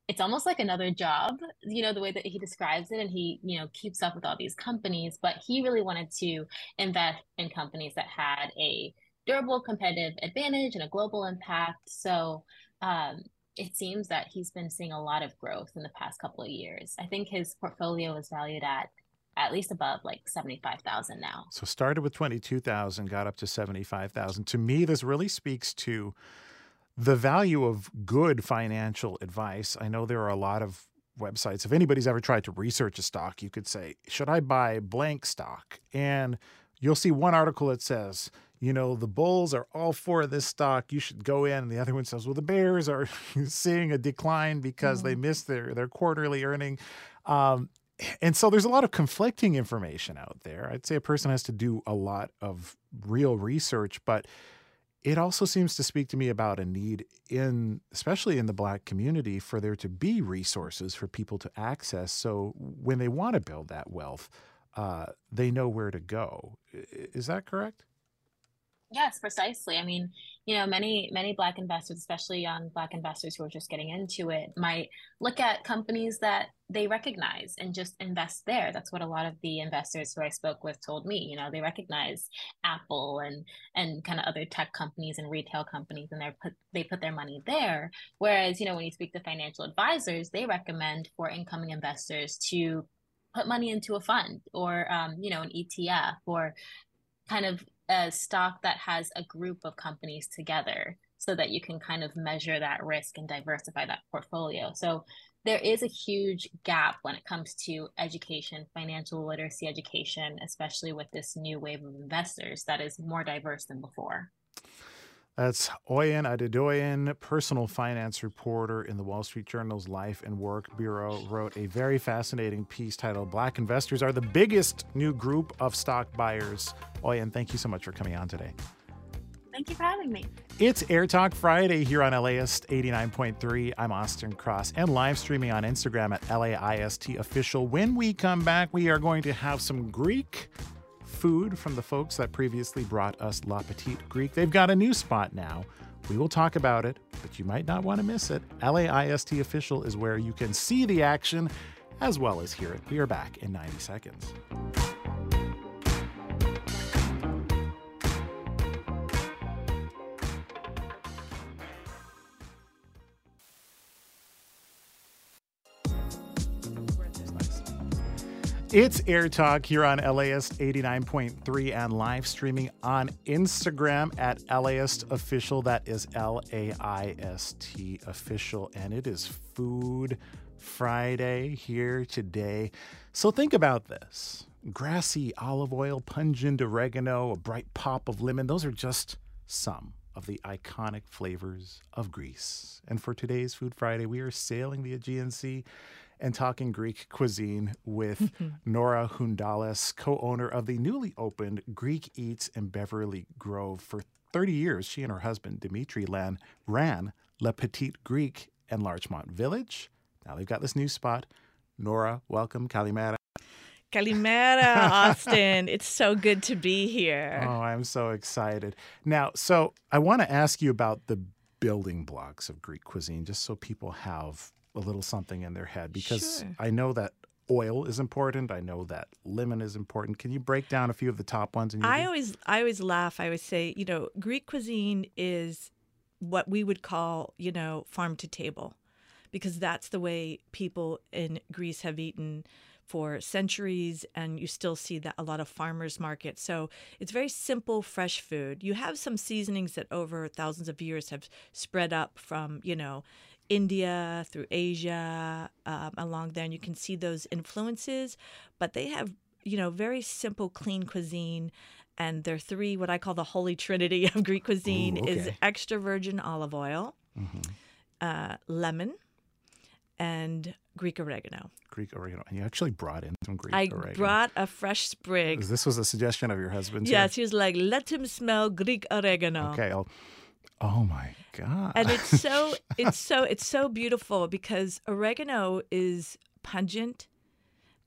it's almost like another job, you know, the way that he describes it. And he, you know, keeps up with all these companies, but he really wanted to invest in companies that had a durable competitive advantage and a global impact. So um, it seems that he's been seeing a lot of growth in the past couple of years. I think his portfolio is valued at at least above like seventy-five thousand now. So started with twenty-two thousand, got up to seventy-five thousand. To me, this really speaks to the value of good financial advice. I know there are a lot of websites. If anybody's ever tried to research a stock, you could say, should I buy blank stock? And you'll see one article that says, you know, the bulls are all for this stock. You should go in. And the other one says, well, the bears are seeing a decline because mm-hmm. they missed their, their quarterly earning. Um, and so there's a lot of conflicting information out there. I'd say a person has to do a lot of real research, but it also seems to speak to me about a need in, especially in the Black community, for there to be resources for people to access. So when they want to build that wealth, uh, they know where to go. Is that correct? Yes, precisely. I mean, you know, many, many Black investors, especially young Black investors who are just getting into it, might look at companies that they recognize and just invest there. That's what a lot of the investors who I spoke with told me. You know, they recognize Apple and and kind of other tech companies and retail companies, and they're put, they put their money there. Whereas, you know, when you speak to financial advisors, they recommend for incoming investors to put money into a fund or, um, you know, an E T F or kind of a stock that has a group of companies together so that you can kind of measure that risk and diversify that portfolio. So there is a huge gap when it comes to education, financial literacy education, especially with this new wave of investors that is more diverse than before. That's Oyin Adedoyin, personal finance reporter in the Wall Street Journal's Life and Work Bureau, wrote a very fascinating piece titled Black Investors Are the Biggest New Group of Stock Buyers. Oyin, thank you so much for coming on today. Thank you for having me. It's Air Talk Friday here on LAist eighty-nine point three. I'm Austin Cross, and live streaming on Instagram at LAist Official. When we come back, we are going to have some Greek food from the folks that previously brought us La Petite Greek. They've got a new spot now. We will talk about it, but you might not want to miss it. LAist Official is where you can see the action as well as hear it. We are back in ninety seconds. It's Air Talk here on LAist eighty-nine point three and live streaming on Instagram at LAist Official. That is L A I S T Official. And it is Food Friday here today. So think about this. Grassy olive oil, pungent oregano, a bright pop of lemon. Those are just some of the iconic flavors of Greece. And for today's Food Friday, we are sailing the Aegean Sea and talking Greek cuisine with Nora Houndalas, co-owner of the newly opened Greek Eats in Beverly Grove. For thirty years, she and her husband, Dimitri, Lan, ran La Petite Greek in Larchmont Village. Now they've got this new spot. Nora, welcome. Kalimera. Kalimera, Austin. It's so good to be here. Oh, I'm so excited. Now, so I want to ask you about the building blocks of Greek cuisine, just so people have a little something in their head, because sure. I know that oil is important. I know that lemon is important. Can you break down a few of the top ones? In your I view? always, I always laugh. I always say, you know, Greek cuisine is what we would call, you know, farm to table, because that's the way people in Greece have eaten for centuries, and you still see that a lot of farmers markets. So it's very simple, fresh food. You have some seasonings that over thousands of years have spread up from, you know, India through Asia, um, along there, and you can see those influences, but they have, you know, very simple, clean cuisine. And there are three, what I call the holy trinity of Greek cuisine. Ooh, okay. Is extra virgin olive oil, mm-hmm. uh, lemon, and Greek oregano. Greek oregano. And you actually brought in some Greek I oregano. I brought a fresh sprig. This was a suggestion of your husband's? Yes, here? He was like, let him smell Greek oregano. Okay, I'll... Oh my God. And it's so, it's so, it's so beautiful because oregano is pungent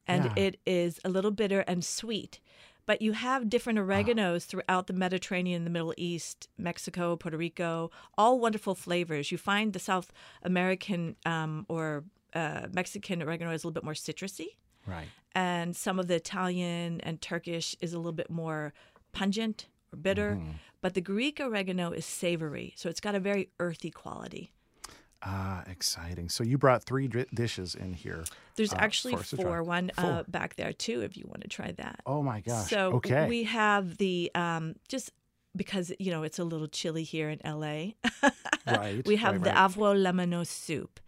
and yeah. it is a little bitter and sweet. But you have different oreganos oh. throughout the Mediterranean, the Middle East, Mexico, Puerto Rico, all wonderful flavors. You find the South American um, or uh, Mexican oregano is a little bit more citrusy. Right. And some of the Italian and Turkish is a little bit more pungent or bitter. Mm. But the Greek oregano is savory, so it's got a very earthy quality. Ah, exciting. So you brought three d- dishes in here. There's uh, actually four, one four. Uh, back there too if you want to try that. Oh my gosh. So okay. we have the, um, just because, you know, it's a little chilly here in L A, right, we have right, the right. avro lemano soup.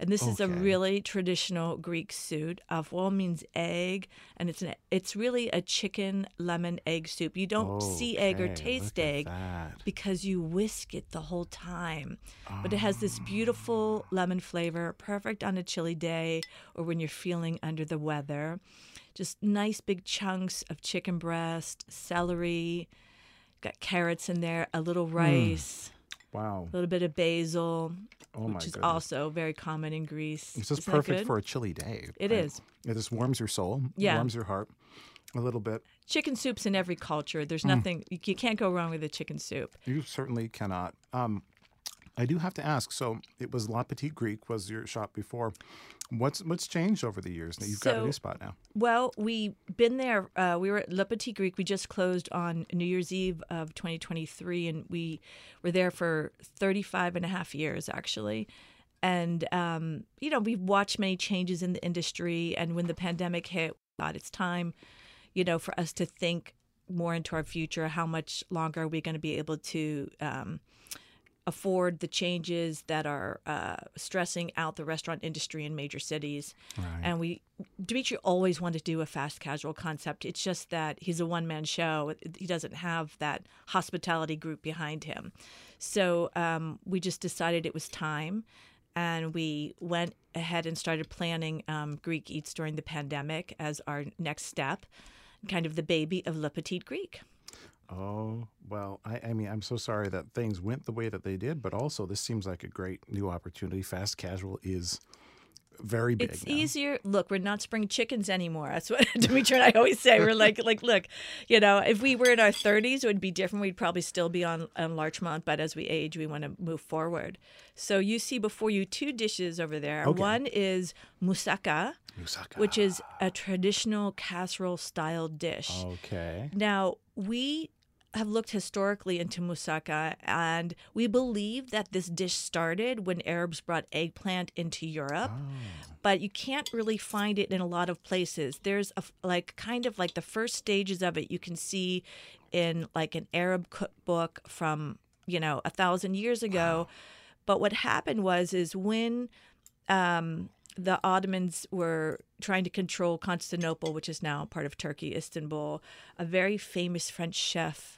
And this okay. is a really traditional Greek soup. Avro means egg, and it's an, it's really a chicken lemon egg soup. You don't okay, see egg or taste egg that. because you whisk it the whole time. Oh. But it has this beautiful lemon flavor, perfect on a chilly day or when you're feeling under the weather. Just nice big chunks of chicken breast, celery, got carrots in there, a little rice. Mm. Wow. A little bit of basil, oh which is goodness. also very common in Greece. This is perfect for a chilly day. It right? is. It just warms your soul, yeah. warms your heart a little bit. Chicken soup's in every culture. There's mm. nothing, you can't go wrong with a chicken soup. You certainly cannot. Um, I do have to ask, so it was La Petite Greek was your shop before. What's what's changed over the years? Now you've so, got a new spot now. Well, we've been there. Uh, we were at La Petite Greek. We just closed on New Year's Eve of twenty twenty-three, and we were there for thirty-five and a half years, actually. And, um, you know, we've watched many changes in the industry. And when the pandemic hit, we thought it's time, you know, for us to think more into our future. How much longer are we going to be able to... Um, afford the changes that are uh, stressing out the restaurant industry in major cities. Right. And we, Dimitri always wanted to do a fast casual concept. It's just that he's a one-man show. He doesn't have that hospitality group behind him. So um, we just decided it was time. And we went ahead and started planning um, Greek Eats during the pandemic as our next step, kind of the baby of La Petite Greek. Oh, well, I, I mean, I'm so sorry that things went the way that they did, but also this seems like a great new opportunity. Fast casual is very big. It's now. easier. Look, we're not spring chickens anymore. That's what Dimitri and I always say. We're like, like, look, you know, if we were in our thirties, it would be different. We'd probably still be on, on Larchmont, but as we age, we want to move forward. So you see before you two dishes over there. Okay. One is moussaka. Moussaka. Which is a traditional casserole-style dish. Okay. Now, we... have looked historically into moussaka, and we believe that this dish started when Arabs brought eggplant into Europe, oh. but you can't really find it in a lot of places. There's a, like kind of like the first stages of it you can see in like an Arab cookbook from, you know, a thousand years ago. Wow. But what happened was is when um, the Ottomans were trying to control Constantinople, which is now part of Turkey, Istanbul, a very famous French chef,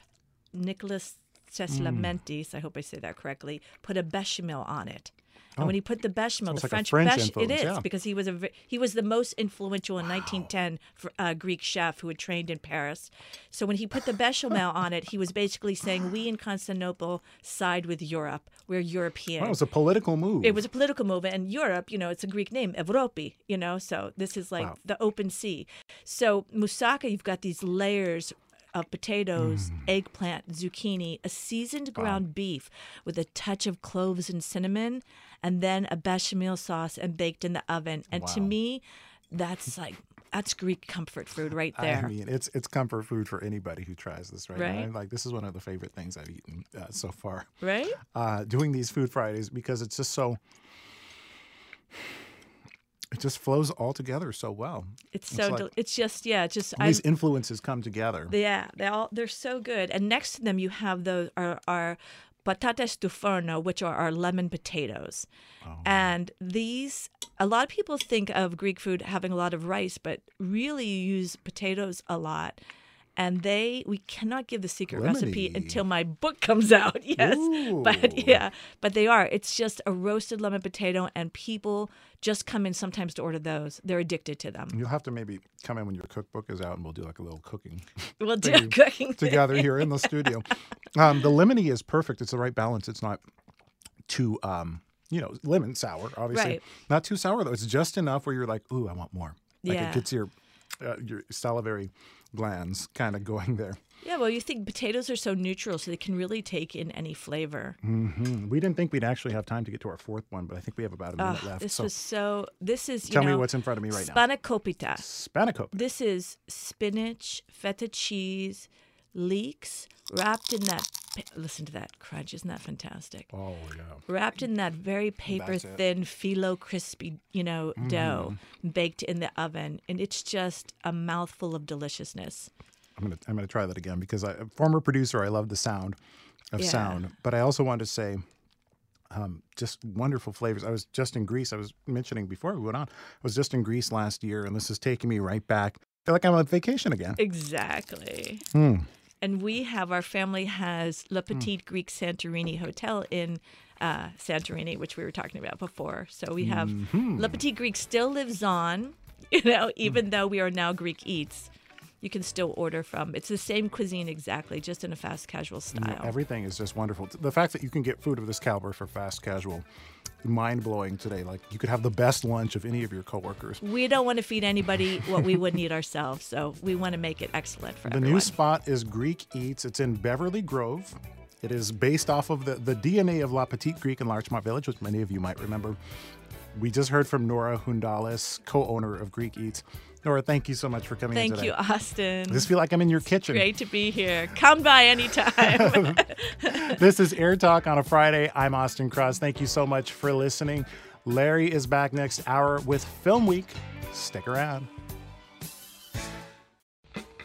Nicolas Ceslamentis, mm. I hope I say that correctly, put a bechamel on it. And oh. when he put the bechamel, the like French, French bechamel, it is, yeah. because he was a he was the most influential in wow. nineteen ten for, uh, Greek chef who had trained in Paris. So when he put the bechamel on it, he was basically saying, we in Constantinople side with Europe. We're European. Well, it was a political move. It was a political move. And Europe, you know, it's a Greek name, Evropi, you know, so this is like wow. the open sea. So moussaka, you've got these layers of potatoes, mm. eggplant, zucchini, a seasoned ground wow. beef with a touch of cloves and cinnamon, and then a bechamel sauce and baked in the oven. And wow. to me, that's like, that's Greek comfort food right there. I mean, it's it's comfort food for anybody who tries this, right? right? I'm like, this is one of the favorite things I've eaten uh, so far. Right? Uh, doing these Food Fridays because it's just so... it just flows all together so well. It's so it's, like, it's just yeah, it's just these I'm, influences come together. Yeah, they all they're so good. And next to them, you have those are are patates du forno, which are our lemon potatoes. Oh. And these, a lot of people think of Greek food having a lot of rice, but really you use potatoes a lot. And they, we cannot give the secret Lemony. recipe until my book comes out. Yes. Ooh. But yeah, but they are. It's just a roasted lemon potato, and people just come in sometimes to order those. They're addicted to them. You'll have to maybe come in when your cookbook is out, and we'll do like a little cooking. We'll do a cooking together thing. Here in the studio. Um, the lemony is perfect. It's the right balance. It's not too, um, you know, lemon sour, obviously. Right. Not too sour, though. It's just enough where you're like, ooh, I want more. Like yeah. It gets your, uh, your salivary glands kind of going there. Yeah, well, you think potatoes are so neutral, so they can really take in any flavor. Mm-hmm. We didn't think we'd actually have time to get to our fourth one, but I think we have about a minute oh, left. This so was so. This is you tell know, me what's in front of me right spanakopita. now. Spanakopita. This is spinach, feta cheese, leeks wrapped in that. Listen to that crunch! Isn't that fantastic? Oh yeah. Wrapped in that very paper-thin filo crispy, you know, mm. dough, baked in the oven, and it's just a mouthful of deliciousness. I'm gonna I'm gonna try that again because I, former producer, I love the sound of yeah. sound, but I also wanted to say, um, just wonderful flavors. I was just in Greece. I was mentioning before we went on. I was just in Greece last year, and this is taking me right back. I feel like I'm on vacation again. Exactly. Hmm. And we have, our family has La Petite Greek Santorini Hotel in uh, Santorini, which we were talking about before. So we have mm-hmm. La Petite Greek still lives on, you know, even mm. though we are now Greek Eats. You can still order from. It's the same cuisine exactly, just in a fast casual style. Yeah, everything is just wonderful. The fact that you can get food of this caliber for fast casual, mind-blowing today. Like, you could have the best lunch of any of your coworkers. We don't want to feed anybody what we wouldn't eat ourselves, so we want to make it excellent for the everyone. The new spot is Greek Eats. It's in Beverly Grove. It is based off of the, the D N A of La Petite Greek in Larchmont Village, which many of you might remember. We just heard from Nora Hundalis, co-owner of Greek Eats. Nora, thank you so much for coming thank in today. Thank you, Austin. I just feel like I'm in your kitchen. It's great to be here. Come by anytime. This is Air Talk on a Friday. I'm Austin Cross. Thank you so much for listening. Larry is back next hour with Film Week. Stick around.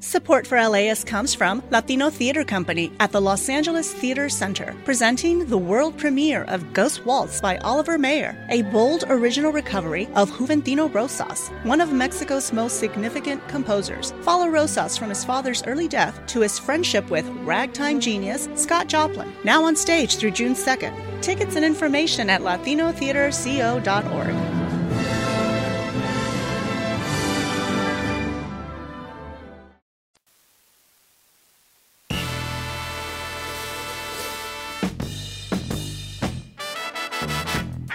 Support for LAist comes from Latino Theater Company at the Los Angeles Theater Center, presenting the world premiere of Ghost Waltz by Oliver Mayer, a bold original recovery of Juventino Rosas, one of Mexico's most significant composers. Follow Rosas from his father's early death to his friendship with ragtime genius Scott Joplin, now on stage through June second. Tickets and information at latino theater co dot org.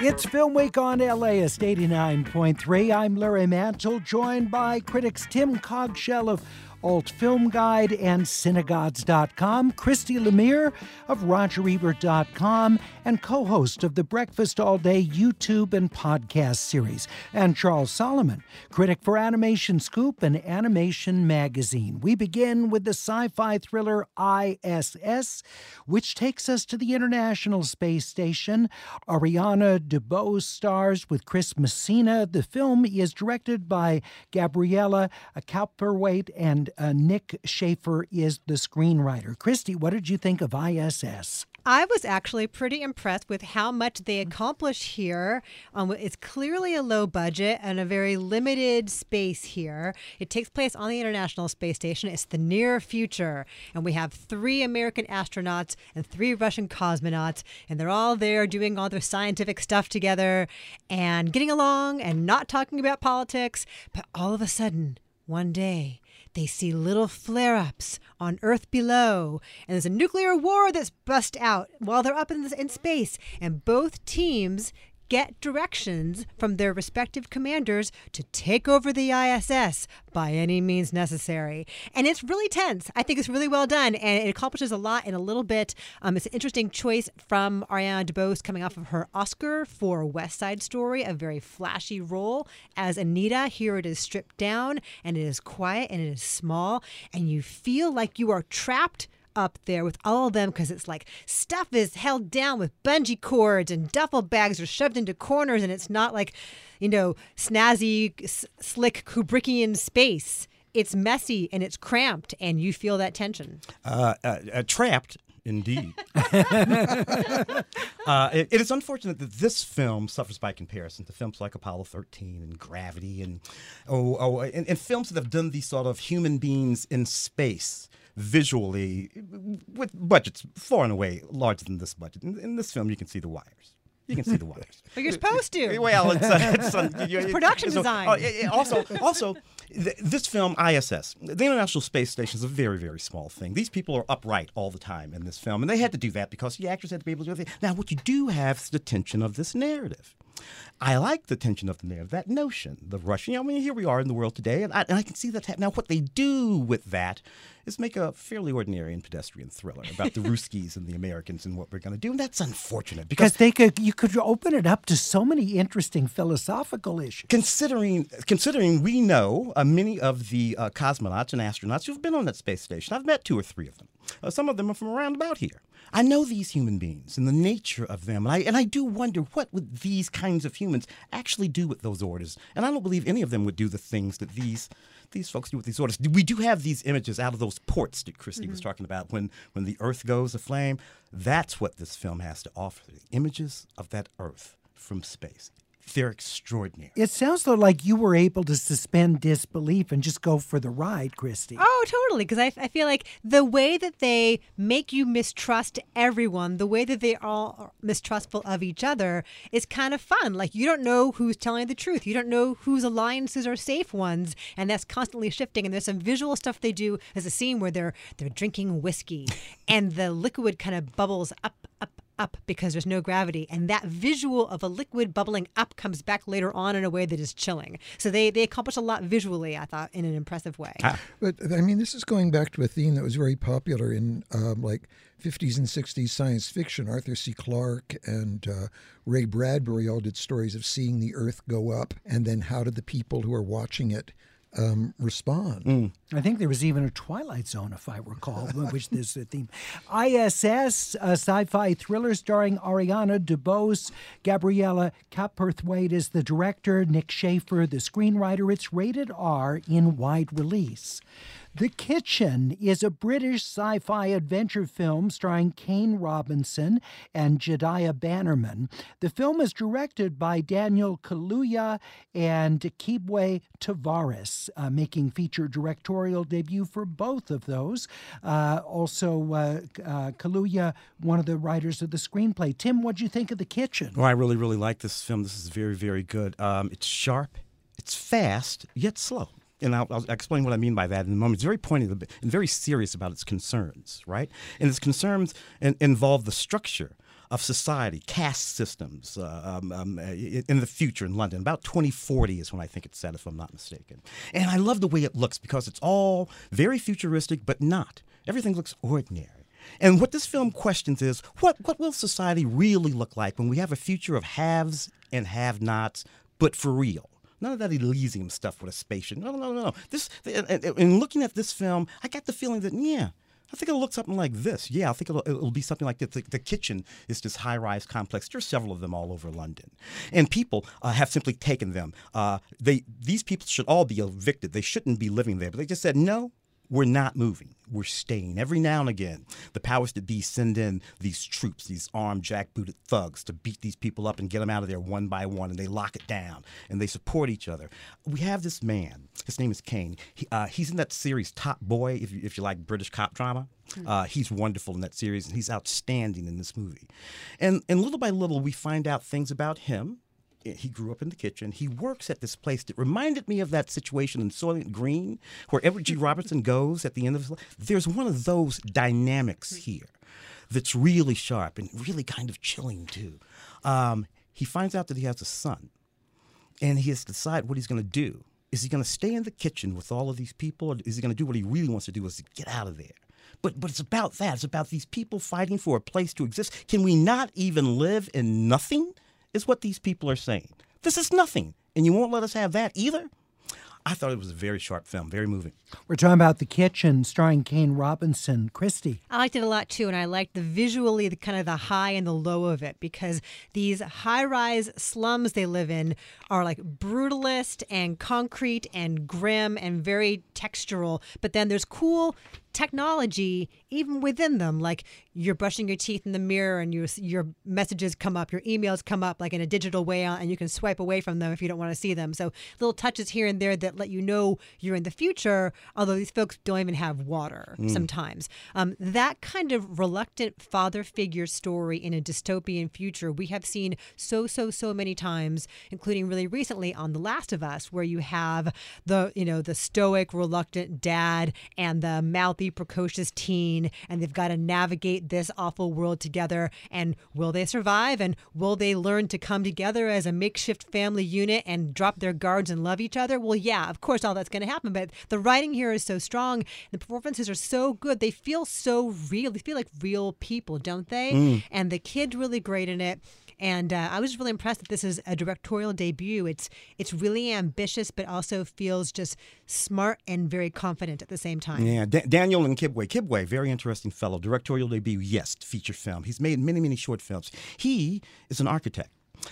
It's Film Week on LAist eighty-nine point three. I'm Larry Mantle, joined by critics Tim Cogshell of Alt Film Guide and Cinegods dot com, Christy Lemire of Roger Ebert dot com, and co-host of the Breakfast All Day YouTube and podcast series, and Charles Solomon, critic for Animation Scoop and Animation Magazine. We begin with the sci-fi thriller I S S, which takes us to the International Space Station. Ariana DeBose stars with Chris Messina. The film is directed by Gabriella Cowperwaite, and Uh, Nick Schaefer is the screenwriter. Christy, what did you think of I S S? I was actually pretty impressed with how much they accomplish here. Um, it's clearly a low budget and a very limited space here. It takes place on the International Space Station. It's the near future. And we have three American astronauts and three Russian cosmonauts. And they're all there doing all their scientific stuff together and getting along and not talking about politics. But all of a sudden, one day, they see little flare-ups on Earth below, and there's a nuclear war that's bust out while they're up in, this, in space, and both teams get directions from their respective commanders to take over the I S S by any means necessary. And it's really tense. I think it's really well done, and it accomplishes a lot in a little bit. Um, it's an interesting choice from Ariana DeBose coming off of her Oscar for West Side Story, a very flashy role as Anita. Here it is stripped down, and it is quiet, and it is small, and you feel like you are trapped up there with all of them, because it's like stuff is held down with bungee cords and duffel bags are shoved into corners, and it's not like, you know, snazzy, s- slick Kubrickian space. It's messy and it's cramped, and you feel that tension. Uh, uh, uh, trapped, indeed. uh, it, it is unfortunate that this film suffers by comparison to films like Apollo thirteen and Gravity and, oh, oh, and, and films that have done these sort of human beings in space visually, with budgets far and away larger than this budget. In, in this film, you can see the wires. You can see the wires. But you're supposed to. Well, it's, uh, it's, uh, you, it's production it, design. So, uh, it, it also, also th- this film, I S S, the International Space Station, is a very, very small thing. These people are upright all the time in this film, and they had to do that because the actors had to be able to do it. Now, what you do have is the tension of this narrative. I like the tension of the narrative, that notion, the Russian. I mean, here we are in the world today, and I, and I can see that happening. Now, what they do with that is make a fairly ordinary and pedestrian thriller about the Ruskies and the Americans and what we're going to do, and that's unfortunate. Because they could, you could open it up to so many interesting philosophical issues. Considering, considering we know uh, many of the uh, cosmonauts and astronauts who've been on that space station. I've met two or three of them. Uh, some of them are from around about here. I know these human beings and the nature of them, and I, and I do wonder what would these kinds of humans actually do with those orders. And I don't believe any of them would do the things that these these folks do with these orders. We do have these images out of those ports that Christy mm-hmm. was talking about when, when the Earth goes aflame. That's what this film has to offer, the images of that Earth from space. They're extraordinary. It sounds though like you were able to suspend disbelief and just go for the ride, Christy. Oh, totally, because I, I feel like the way that they make you mistrust everyone, the way that they all are mistrustful of each other is kind of fun. Like, you don't know who's telling the truth. You don't know whose alliances are safe ones, and that's constantly shifting. And there's some visual stuff they do. There's a scene where they're they're drinking whiskey, and the liquid kind of bubbles up, up, up because there's no gravity, and that visual of a liquid bubbling up comes back later on in a way that is chilling. So they, they accomplish a lot visually, I thought, in an impressive way. Ah. But, I mean, this is going back to a theme that was very popular in, um, like, fifties and sixties science fiction. Arthur C. Clarke and uh, Ray Bradbury all did stories of seeing the Earth go up, and then how did the people who are watching it Um, respond. Mm. I think there was even a Twilight Zone, if I recall, which this uh, theme. I S S, a sci-fi thriller starring Ariana DeBose. Gabriella Capperthwaite is the director, Nick Schaefer the screenwriter. It's rated R in wide release. The Kitchen is a British sci-fi adventure film starring Kane Robinson and Jediah Bannerman. The film is directed by Daniel Kaluuya and Kibwe Tavares, uh, making feature directorial debut for both of those. Uh, also, uh, uh, Kaluuya, one of the writers of the screenplay. Tim, what do you think of The Kitchen? Well, I really, really like this film. This is very, very good. Um, it's sharp, it's fast, yet slow. And I'll, I'll explain what I mean by that in a moment. It's very pointed and very serious about its concerns, right? And its concerns in, involve the structure of society, caste systems uh, um, um, in the future in London. About twenty forty is when I think it's set, if I'm not mistaken. And I love the way it looks because it's all very futuristic, but not. Everything looks ordinary. And what this film questions is, what, what will society really look like when we have a future of haves and have-nots, but for real? None of that Elysium stuff with a spaceship. No, no, no, no. This, in looking at this film, I got the feeling that, yeah, I think it'll look something like this. Yeah, I think it'll, it'll be something like this. The, the kitchen is this high-rise complex. There's several of them all over London. And people uh, have simply taken them. Uh, they These people should all be evicted. They shouldn't be living there. But they just said, no, we're not moving. We're staying. Every now and again, the powers that be send in these troops, these armed, jackbooted thugs to beat these people up and get them out of there one by one, and they lock it down, and they support each other. We have this man. His name is Kane. He, uh, he's in that series Top Boy, if you, if you like British cop drama. Uh, he's wonderful in that series, and he's outstanding in this movie. And, and little by little, we find out things about him. He grew up in the kitchen. He works at this place that reminded me of that situation in Soylent Green, where Edward G. Robertson goes at the end of his life. There's one of those dynamics here that's really sharp and really kind of chilling, too. Um, He finds out that he has a son, and he has to decide what he's going to do. Is he going to stay in the kitchen with all of these people, or is he going to do what he really wants to do, is to get out of there? But but it's about that. It's about these people fighting for a place to exist. Can we not even live in nothing is what these people are saying. This is nothing, and you won't let us have that either? I thought it was a very sharp film, very moving. We're talking about The Kitchen, starring Kane Robinson. Christy. I liked it a lot, too, and I liked the visually, the kind of the high and the low of it, because these high-rise slums they live in are like brutalist and concrete and grim and very textural, but then there's cool technology even within them, like you're brushing your teeth in the mirror and you, your messages come up, your emails come up like in a digital way, and you can swipe away from them if you don't want to see them. So little touches here and there that let you know you're in the future, although these folks don't even have water mm. sometimes. Um, that kind of reluctant father figure story in a dystopian future we have seen so, so, so many times, including really recently on The Last of Us, where you have the, you know, the stoic, reluctant dad and the mouthy, precocious teen, and they've got to navigate this awful world together, and will they survive, and will they learn to come together as a makeshift family unit and drop their guards and love each other? Well, yeah, of course all that's going to happen, but the writing here is so strong, the performances are so good, they feel so real, they feel like real people, don't they? Mm. And the kid's really great in it. And uh, I was really impressed that this is a directorial debut. It's it's really ambitious, but also feels just smart and very confident at the same time. Yeah, D- Daniel Nkibwe. Kibwe, very interesting fellow. Directorial debut, yes, feature film. He's made many, many short films. He is an architect.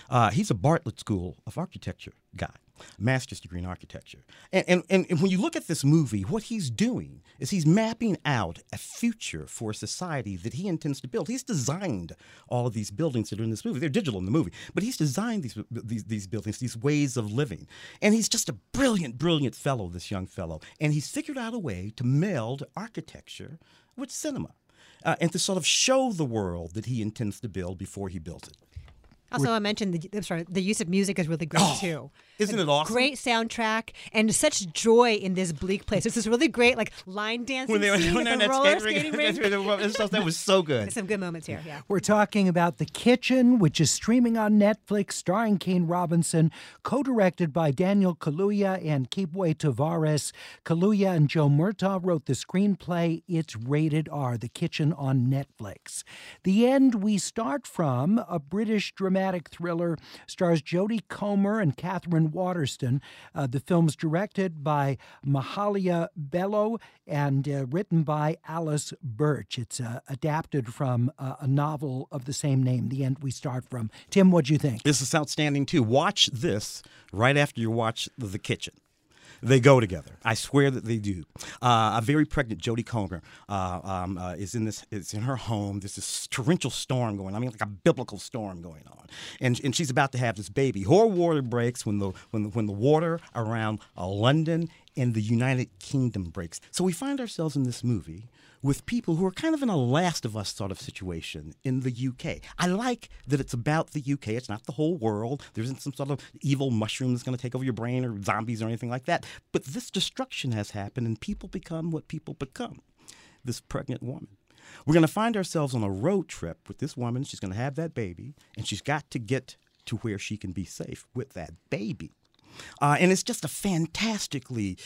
Uh, he's a Bartlett School of Architecture guy, master's degree in architecture. And, and, and, and when you look at this movie, what he's doing is he's mapping out a future for a society that he intends to build. He's designed all of these buildings that are in this movie. They're digital in the movie, but he's designed these, these, these buildings, these ways of living. And he's just a brilliant, brilliant fellow, this young fellow. And he's figured out a way to meld architecture with cinema, uh, and to sort of show the world that he intends to build before he builds it. Also, I mentioned the, I'm sorry, the use of music is really great, oh, too. Isn't it awesome? Great soundtrack and such joy in this bleak place. This is really great, like, line dancing when they were, scene when at the roller skating rink. That was so good. There's some good moments here, yeah. We're talking about The Kitchen, which is streaming on Netflix, starring Kane Robinson, co-directed by Daniel Kaluuya and Kibwe Tavares. Kaluuya and Joe Murtaugh wrote the screenplay. It's rated R, The Kitchen on Netflix. The End We Start From, a British dramatic thriller, stars Jodie Comer and Catherine Waterston. Uh, the film's directed by Mahalia Bello and uh, written by Alice Birch. It's uh, adapted from uh, a novel of the same name, The End We Start From. Tim, what'd you think? This is outstanding, too. Watch this right after you watch The Kitchen. They go together. I swear that they do. Uh, a very pregnant Jodie Comer uh, um, uh, is in this. It's in her home. There's this torrential storm going on. I mean, like a biblical storm going on, and and she's about to have this baby. Her water breaks when the when the, when the water around uh, London and the United Kingdom breaks. So we find ourselves in this movie with people who are kind of in a Last of Us sort of situation in the U K. I like that it's about the U K. It's not the whole world. There isn't some sort of evil mushroom that's going to take over your brain or zombies or anything like that. But this destruction has happened, and people become what people become. This pregnant woman. We're going to find ourselves on a road trip with this woman. She's going to have that baby, and she's got to get to where she can be safe with that baby. Uh, and it's just a fantastically,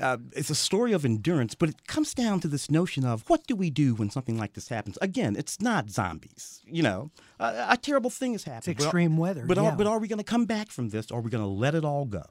uh, it's a story of endurance, but it comes down to this notion of what do we do when something like this happens? Again, it's not zombies, you know. A, a terrible thing has happened. It's extreme but, weather. But, yeah. are, but are we going to come back from this, or are we going to let it all go?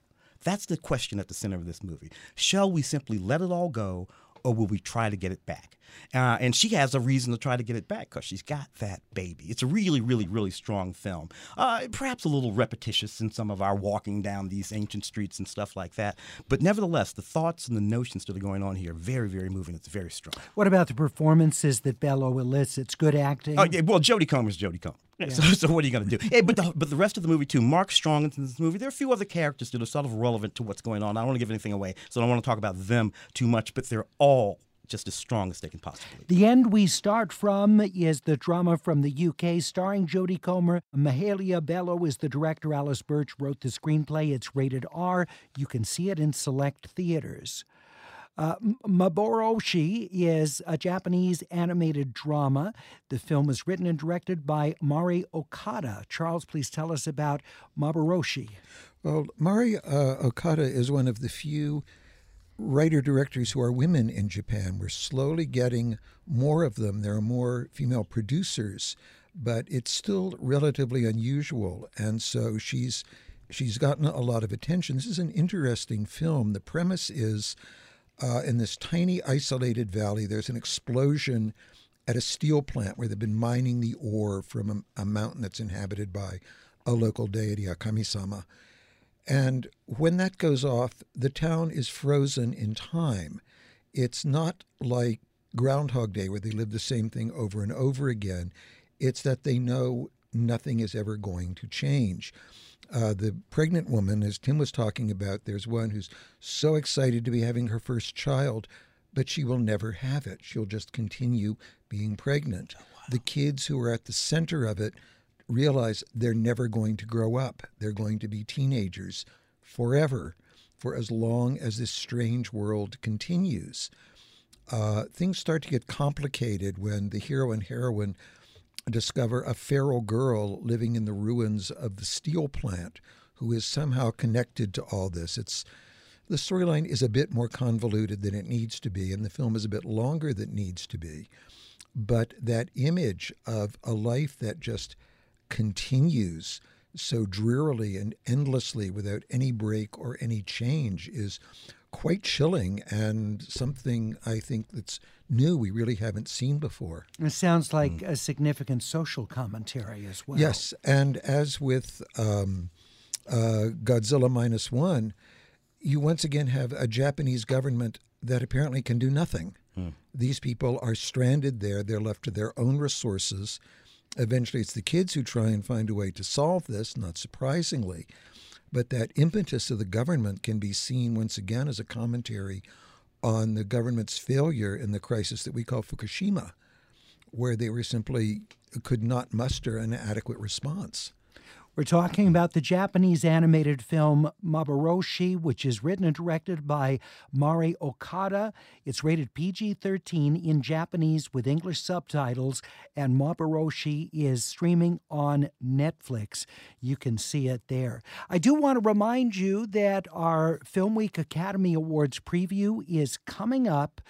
That's the question at the center of this movie. Shall we simply let it all go, or will we try to get it back? Uh, and she has a reason to try to get it back because she's got that baby. It's a really, really, really strong film. Uh, perhaps a little repetitious in some of our walking down these ancient streets and stuff like that. But nevertheless, the thoughts and the notions that are going on here are very, very moving. It's very strong. What about the performances that Bello elicits? Good acting? Oh, yeah, well, Jodie Comer's Jodie Comer. Yeah. So, so what are you going to do? Hey, but, the, but the rest of the movie, too. Mark Strong is in this movie. There are a few other characters that are sort of relevant to what's going on. I don't want to give anything away, so I don't want to talk about them too much, but they're all just as strong as they can possibly be. The End We Start From is the drama from the U K, starring Jodie Comer. Mahalia Bello is the director. Alice Birch wrote the screenplay. It's rated R. You can see it in select theaters. Uh, Maboroshi is a Japanese animated drama. The film is written and directed by Mari Okada. Charles, please tell us about Maboroshi. Well, Mari uh, Okada is one of the few writer-directors who are women in Japan. We're slowly getting more of them. There are more female producers, but it's still relatively unusual. And so she's she's gotten a lot of attention. This is an interesting film. The premise is uh, in this tiny, isolated valley, there's an explosion at a steel plant where they've been mining the ore from a, a mountain that's inhabited by a local deity, a kami-sama. And when that goes off, the town is frozen in time. It's not like Groundhog Day where they live the same thing over and over again. It's that they know nothing is ever going to change. Uh, the pregnant woman, as Tim was talking about, there's one who's so excited to be having her first child, but she will never have it. She'll just continue being pregnant. Oh, wow. The kids who are at the center of it realize they're never going to grow up. They're going to be teenagers forever, for as long as this strange world continues. Uh, things start to get complicated when the hero and heroine discover a feral girl living in the ruins of the steel plant who is somehow connected to all this. It's the storyline is a bit more convoluted than it needs to be, and the film is a bit longer than it needs to be. But that image of a life that just continues so drearily and endlessly without any break or any change is quite chilling, and something I think that's new, we really haven't seen before. It sounds like mm. a significant social commentary as well. Yes, and as with um, uh, Godzilla Minus One, you once again have a Japanese government that apparently can do nothing. Mm. These people are stranded there. They're left to their own resources. Eventually, it's the kids who try and find a way to solve this, not surprisingly. But that impetus of the government can be seen once again as a commentary on the government's failure in the crisis that we call Fukushima, where they were simply could not muster an adequate response. We're talking about the Japanese animated film Maboroshi, which is written and directed by Mari Okada. It's rated P G thirteen in Japanese with English subtitles, and Maboroshi is streaming on Netflix. You can see it there. I do want to remind you that our Film Week Academy Awards preview is coming up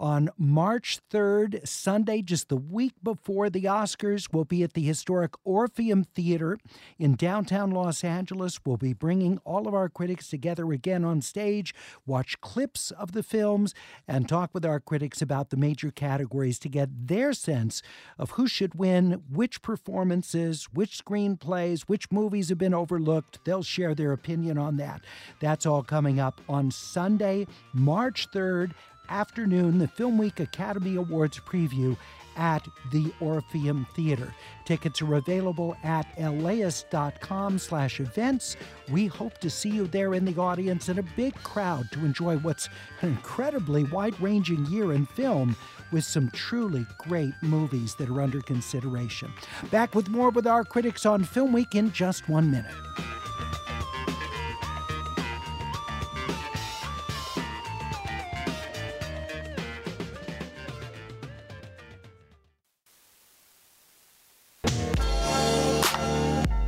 on March third, Sunday, just the week before the Oscars. We'll be at the historic Orpheum Theater in downtown Los Angeles. We'll be bringing all of our critics together again on stage, watch clips of the films, and talk with our critics about the major categories to get their sense of who should win, which performances, which screenplays, which movies have been overlooked. They'll share their opinion on that. That's all coming up on Sunday, March third, afternoon, the Film Week Academy Awards preview at the Orpheum Theater. Tickets are available at L A ist dot com slash events. We hope to see you there in the audience in a big crowd to enjoy what's an incredibly wide-ranging year in film with some truly great movies that are under consideration. Back with more with our critics on Film Week in just one minute.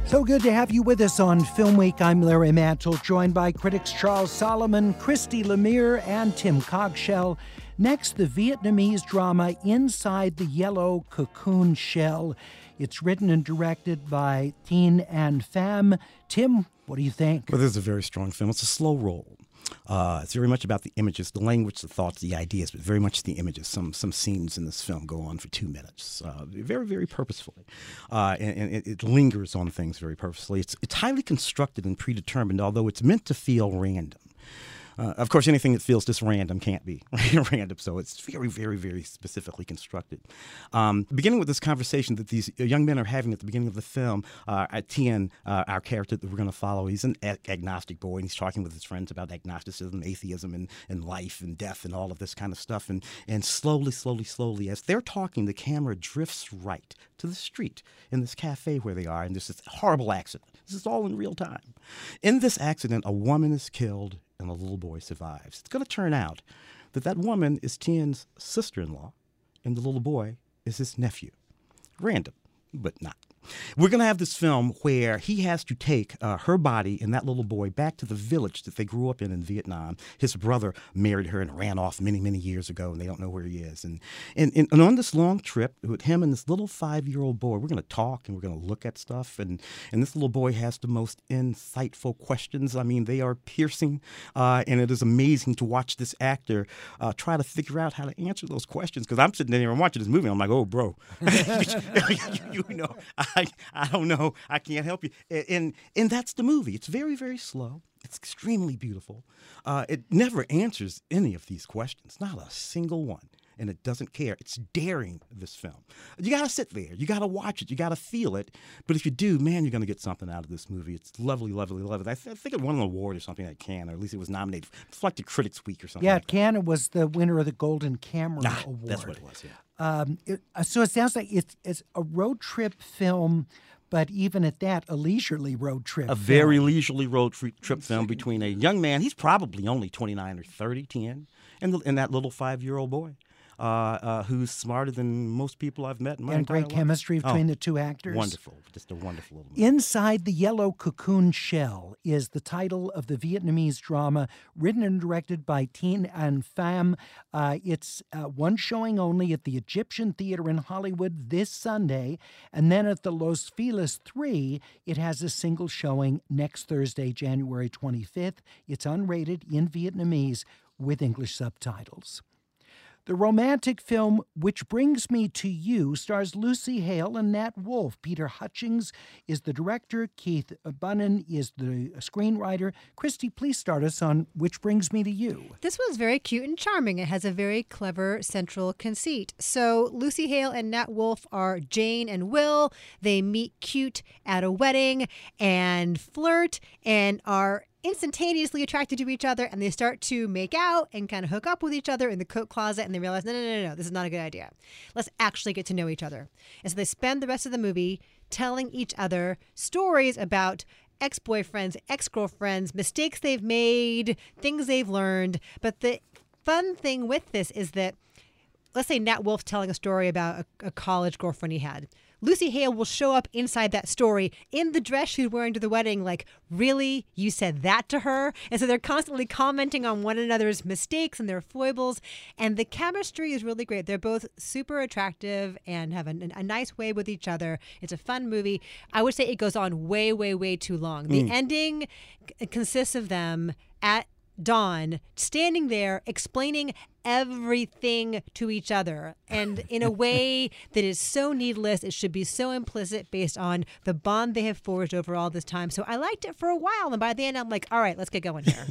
So good to have you with us on Film Week. I'm Larry Mantle, joined by critics Charles Solomon, Christy Lemire, and Tim Cogshell. Next, the Vietnamese drama Inside the Yellow Cocoon Shell. It's written and directed by Thien An Pham. Tim, what do you think? Well, this is a very strong film. It's a slow roll. Uh, it's very much about the images, the language, the thoughts, the ideas, but very much the images. Some some scenes in this film go on for two minutes, uh, very, very purposefully. Uh, and and it, it lingers on things very purposefully. It's, it's highly constructed and predetermined, although it's meant to feel random. Uh, of course, anything that feels just random can't be random, so it's very, very, very specifically constructed. Um, beginning with this conversation that these young men are having at the beginning of the film, uh, Tien, uh, our character that we're going to follow, he's an ag- agnostic boy, and he's talking with his friends about agnosticism, atheism, and, and life and death and all of this kind of stuff. And, and slowly, slowly, slowly, as they're talking, the camera drifts right to the street in this cafe where they are, and there's this horrible accident. This is all in real time. In this accident, a woman is killed, and a little boy survives. It's going to turn out that that woman is Tien's sister-in-law and the little boy is his nephew. Random, but not. We're going to have this film where he has to take uh, her body and that little boy back to the village that they grew up in in Vietnam. His brother married her and ran off many, many years ago, and they don't know where he is. And, and, and on this long trip with him and this little five-year-old boy, we're going to talk and we're going to look at stuff. And, and this little boy has the most insightful questions. I mean, they are piercing, uh, and it is amazing to watch this actor uh, try to figure out how to answer those questions. Because I'm sitting there and watching this movie, and I'm like, oh, bro. you, you know, I I, I don't know. I can't help you. And, and that's the movie. It's very, very slow. It's extremely beautiful. Uh, it never answers any of these questions, not a single one. And it doesn't care. It's daring, this film. You got to sit there. You got to watch it. You got to feel it. But if you do, man, you're going to get something out of this movie. It's lovely, lovely, lovely. I, th I think it won an award or something at Cannes, or at least it was nominated. It's like the Critics Week or something. Yeah, like Cannes that. was the winner of the Golden Camera ah, Award. That's what it was, yeah. Um, it, so it sounds like it's, it's a road trip film, but even at that, a leisurely road trip. A film. very leisurely road trip film between a young man, he's probably only twenty-nine or thirty, ten, and, the, and that little five-year-old boy. Uh, uh, who's smarter than most people I've met in my entire life. And great chemistry between oh, the two actors. Wonderful. Just a wonderful little movie. Inside the Yellow Cocoon Shell is the title of the Vietnamese drama written and directed by Thien Anh Pham. Uh, it's uh, one showing only at the Egyptian Theater in Hollywood this Sunday. And then at the Los Feliz three, it has a single showing next Thursday, January twenty-fifth. It's unrated in Vietnamese with English subtitles. The romantic film Which Brings Me to You stars Lucy Hale and Nat Wolff. Peter Hutchings is the director. Keith Bunnan is the screenwriter. Christy, please start us on Which Brings Me to You. This was very cute and charming. It has a very clever central conceit. So Lucy Hale and Nat Wolff are Jane and Will. They meet cute at a wedding and flirt and are instantaneously attracted to each other, and they start to make out and kind of hook up with each other in the coat closet, and they realize, no, no, no, no, no, this is not a good idea. Let's actually get to know each other. And so they spend the rest of the movie telling each other stories about ex-boyfriends, ex-girlfriends, mistakes they've made, things they've learned. But the fun thing with this is that, let's say Nat Wolff telling a story about a, a college girlfriend he had. Lucy Hale will show up inside that story in the dress she's wearing to the wedding, like, really? You said that to her? And so they're constantly commenting on one another's mistakes and their foibles. And the chemistry is really great. They're both super attractive and have a, a nice way with each other. It's a fun movie. I would say it goes on way, way, way too long. Mm. The ending consists of them at dawn, standing there, explaining everything to each other, and in a way that is so needless. It should be so implicit based on the bond they have forged over all this time. So I liked it for a while, and by the end I'm like, all right, let's get going here.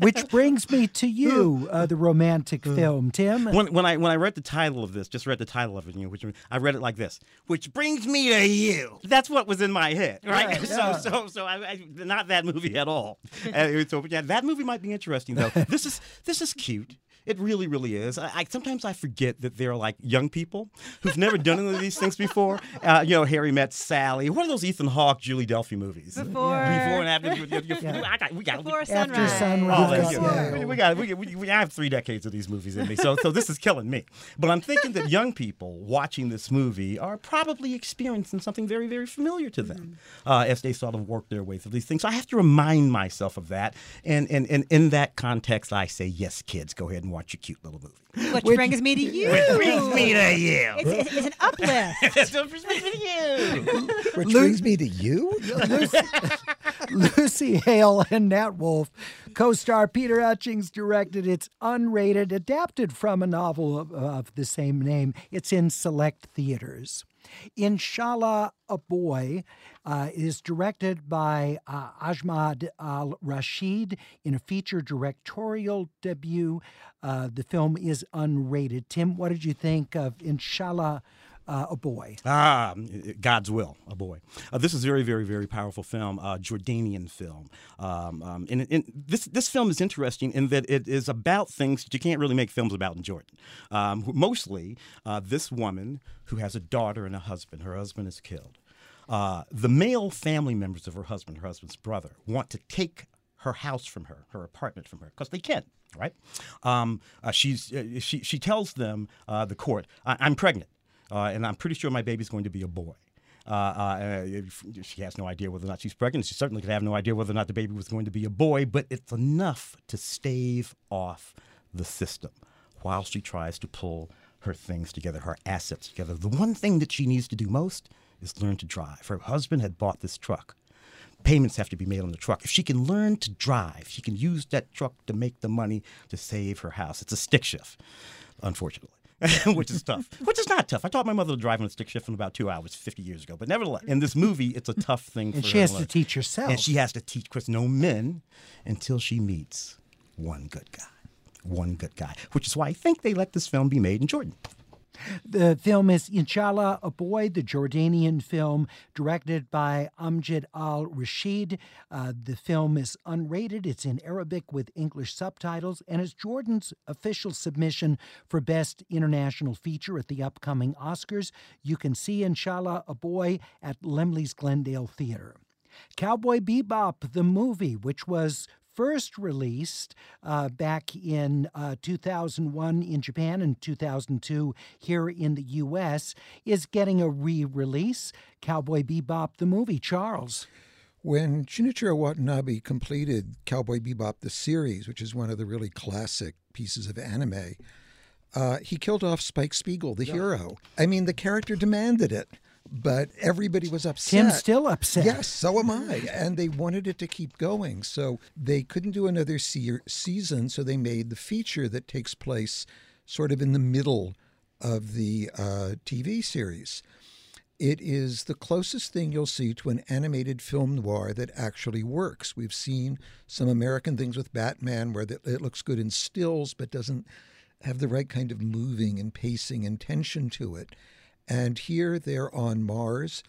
Which Brings Me to You, uh, the romantic film. Tim? When, when I when I read the title of this, just read the title of it, you know, which I read it like this: Which Brings Me to You. That's what was in my head, right? right so, yeah. so so so I, I, not that movie at all. uh, so yeah, that movie might be interesting though. This is this is cute. It really, really is. I, I, sometimes I forget that they're like young people who've never done any of these things before. Uh, you know, Harry Met Sally. What are those Ethan Hawke, Julie Delpy movies? Before, yeah. Before and after. Yeah. I got, we got, Before we, Sunrise. After Sunrise. Oh, yeah. Yeah. We got. We, we, we I have three decades of these movies in me, so so this is killing me. But I'm thinking that young people watching this movie are probably experiencing something very, very familiar to them mm-hmm. uh, as they sort of work their way through these things. So I have to remind myself of that, and and and in that context, I say, yes, kids, go ahead and watch a cute little movie. Which, which brings me to you. Which brings me to you. It's, it's, it's an uplift. Which brings me to you. Which brings me to you? Lucy, Lucy Hale and Nat Wolff co-star. Peter Hutchings directed. It's unrated, adapted from a novel of, of the same name. It's in select theaters. Inshallah, a Boy uh, is directed by uh, Ajmad Al-Rashid in a feature directorial debut. Uh, the film is unrated. Tim, what did you think of Inshallah, Uh, a Boy? Ah, God's Will, a Boy. Uh, this is a very, very, very powerful film, uh, Jordanian film. Um, um, and and this, this film is interesting in that it is about things that you can't really make films about in Jordan. Um, mostly, uh, this woman who has a daughter and a husband. Her husband is killed. Uh, the male family members of her husband, her husband's brother, want to take her house from her, her apartment from her, because they can. right? Um, uh, she's uh, she she tells them uh, the court, I- I'm pregnant, uh, and I'm pretty sure my baby's going to be a boy. Uh, uh, she has no idea whether or not she's pregnant. She certainly could have no idea whether or not the baby was going to be a boy, but it's enough to stave off the system while she tries to pull her things together, her assets together. The one thing that she needs to do most is learn to drive. Her husband had bought this truck. Payments have to be made on the truck. If she can learn to drive, she can use that truck to make the money to save her house. It's a stick shift, unfortunately. Which is tough. Which is not tough. I taught my mother to drive on a stick shift in about two hours fifty years ago. But nevertheless, in this movie, it's a tough thing for her. And she has to teach herself. And she has to teach, because no men, until she meets one good guy. One good guy. Which is why I think they let this film be made in Jordan. The film is Inshallah, a Boy, the Jordanian film, directed by Amjad Al-Rashid. Uh, the film is unrated. It's in Arabic with English subtitles, and it's Jordan's official submission for Best International Feature at the upcoming Oscars. You can see Inshallah, a Boy at Lemley's Glendale Theater. Cowboy Bebop, the movie, which was first released uh, back in uh, two thousand one in Japan and two thousand two here in the U S, is getting a re-release. Cowboy Bebop, the movie, Charles. When Shinichiro Watanabe completed Cowboy Bebop, the series, which is one of the really classic pieces of anime, uh, he killed off Spike Spiegel, the yeah. hero. I mean, the character demanded it. But everybody was upset. Tim's still upset. Yes, so am I. And they wanted it to keep going. So they couldn't do another se- season, so they made the feature that takes place sort of in the middle of the uh, T V series. It is the closest thing you'll see to an animated film noir that actually works. We've seen some American things with Batman where it looks good in stills but doesn't have the right kind of moving and pacing and tension to it. And here they're on Mars.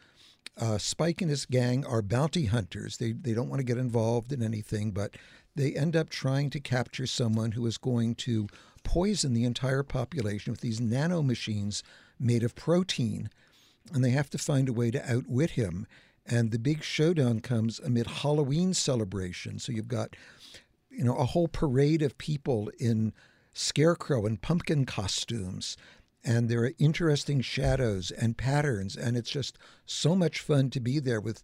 Uh, Spike and his gang are bounty hunters. They they don't want to get involved in anything, but they end up trying to capture someone who is going to poison the entire population with these nanomachines made of protein. And they have to find a way to outwit him. And the big showdown comes amid Halloween celebration. So you've got, you know, a whole parade of people in scarecrow and pumpkin costumes. And there are interesting shadows and patterns, and it's just so much fun to be there with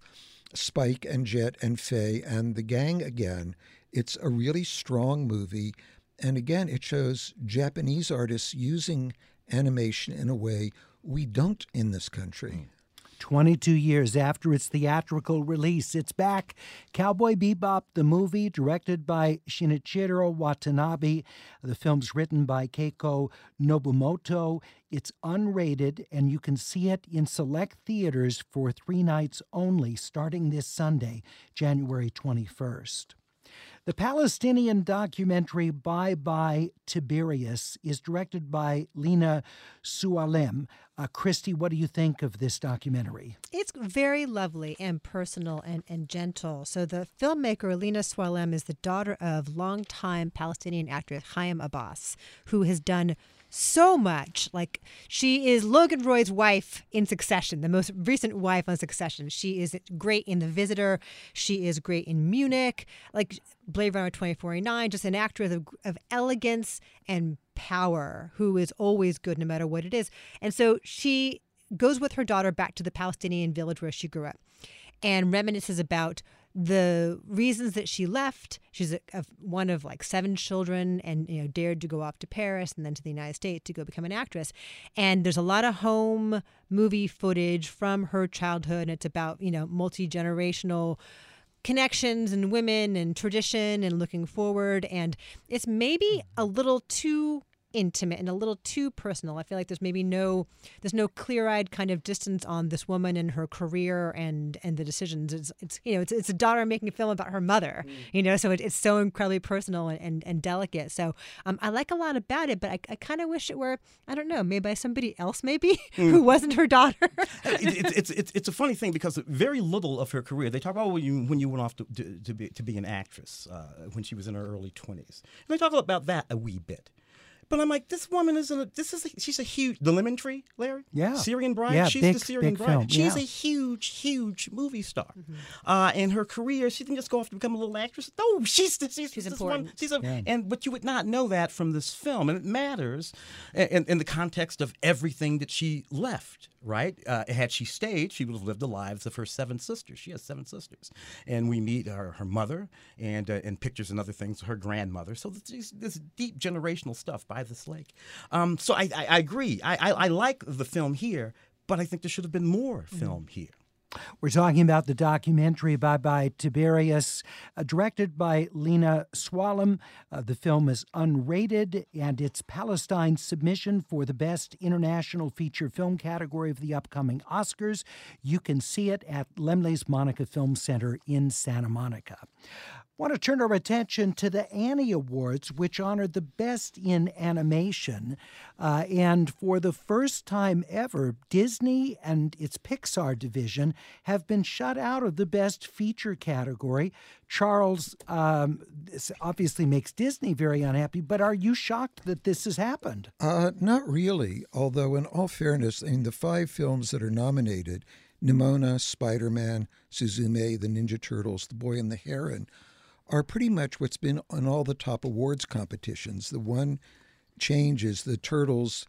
Spike and Jet and Faye and the gang again. It's a really strong movie, and again, it shows Japanese artists using animation in a way we don't in this country. Mm. twenty-two years after its theatrical release, it's back. Cowboy Bebop, the movie, directed by Shinichiro Watanabe. The film's written by Keiko Nobumoto. It's unrated, and you can see it in select theaters for three nights only, starting this Sunday, January twenty-first. The Palestinian documentary Bye Bye Tiberias is directed by Lina Sualem. Uh, Christy, what do you think of this documentary? It's very lovely and personal and, and gentle. So the filmmaker Lina Sualem is the daughter of longtime Palestinian actor Chaim Abbas, who has done so much. Like, she is Logan Roy's wife in Succession, the most recent wife on Succession. She is great in The Visitor. She is great in Munich, like Blade Runner twenty forty-nine, just an actress of, of elegance and power who is always good no matter what it is. And so she goes with her daughter back to the Palestinian village where she grew up and reminisces about the reasons that she left. She's a, a, one of like seven children, and you know dared to go off to Paris and then to the United States to go become an actress. And there's a lot of home movie footage from her childhood, and it's about you know multi-generational connections and women and tradition and looking forward. And it's maybe a little too intimate and a little too personal. I feel like there's maybe no there's no clear-eyed kind of distance on this woman and her career and and the decisions. It's, it's you know it's it's a daughter making a film about her mother, mm. you know. So it, it's so incredibly personal and, and, and delicate. So um, I like a lot about it, but I, I kind of wish it were I don't know made by somebody else maybe mm. who wasn't her daughter. it, it, it's it's it's a funny thing because very little of her career. They talk about when you when you went off to to, to be to be an actress uh, when she was in her early twenties. And they talk about that a wee bit. But I'm like, this woman is a, this is a, she's a huge, The Lemon Tree, Larry? Yeah. Syrian Bride? Yeah, she's big, the Syrian Bride. Film. She's yeah. a huge, huge movie star. Mm-hmm. uh, in her career, she didn't just go off to become a little actress. No, she's, she's, she's this important. One, she's a, yeah. and, but you would not know that from this film. And it matters in, in the context of everything that she left, right? Uh, had she stayed, she would have lived the lives of her seven sisters. She has seven sisters. And we meet her, her mother and, uh, and pictures and other things, her grandmother. So this, this deep generational stuff by this lake. Um, so I, I, I agree. I, I, I like the film here, but I think there should have been more film mm. here. We're talking about the documentary Bye Bye Tiberius, uh, directed by Lena Swalim. Uh, the film is unrated, and it's Palestine's submission for the Best International Feature Film category of the upcoming Oscars. You can see it at Lemley's Monica Film Center in Santa Monica. I want to turn our attention to the Annie Awards, which honored the best in animation. Uh, and for the first time ever, Disney and its Pixar division have been shut out of the best feature category. Charles, um, this obviously makes Disney very unhappy, but are you shocked that this has happened? Uh, not really, although in all fairness, I mean, the five films that are nominated, Nimona, Spider-Man, Suzume, The Ninja Turtles, The Boy and the Heron, are pretty much what's been on all the top awards competitions. The one change is the Turtles,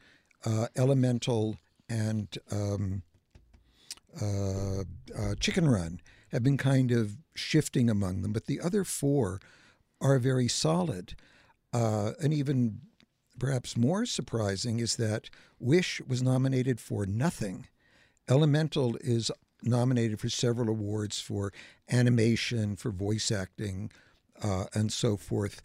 uh, Elemental, and um, uh, uh, Chicken Run have been kind of shifting among them, but the other four are very solid. Uh, and even perhaps more surprising is that Wish was nominated for nothing. Elemental is nominated for several awards for animation, for voice acting, Uh, and so forth.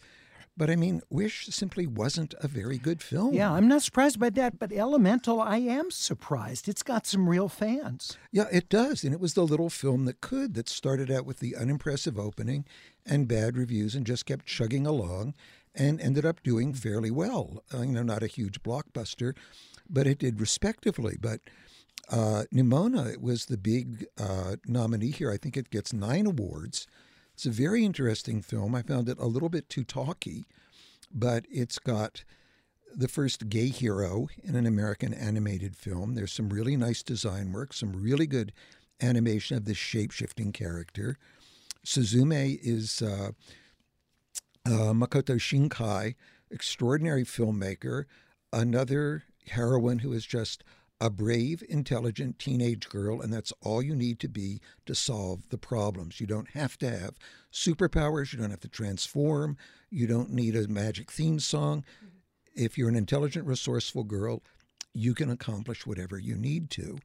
But I mean, Wish simply wasn't a very good film. Yeah, I'm not surprised by that, but Elemental, I am surprised. It's got some real fans. Yeah, it does. And it was the little film that could, that started out with the unimpressive opening and bad reviews and just kept chugging along and ended up doing fairly well. Uh, you know, not a huge blockbuster, but it did respectably. But uh, Nimona was the big uh, nominee here. I think it gets nine awards. It's a very interesting film. I found it a little bit too talky, but it's got the first gay hero in an American animated film. There's some really nice design work, some really good animation of this shape-shifting character. Suzume is uh, uh, Makoto Shinkai, extraordinary filmmaker, another heroine who is just a brave, intelligent teenage girl, and that's all you need to be to solve the problems. You don't have to have superpowers. You don't have to transform. You don't need a magic theme song. If you're an intelligent, resourceful girl, you can accomplish whatever you need to.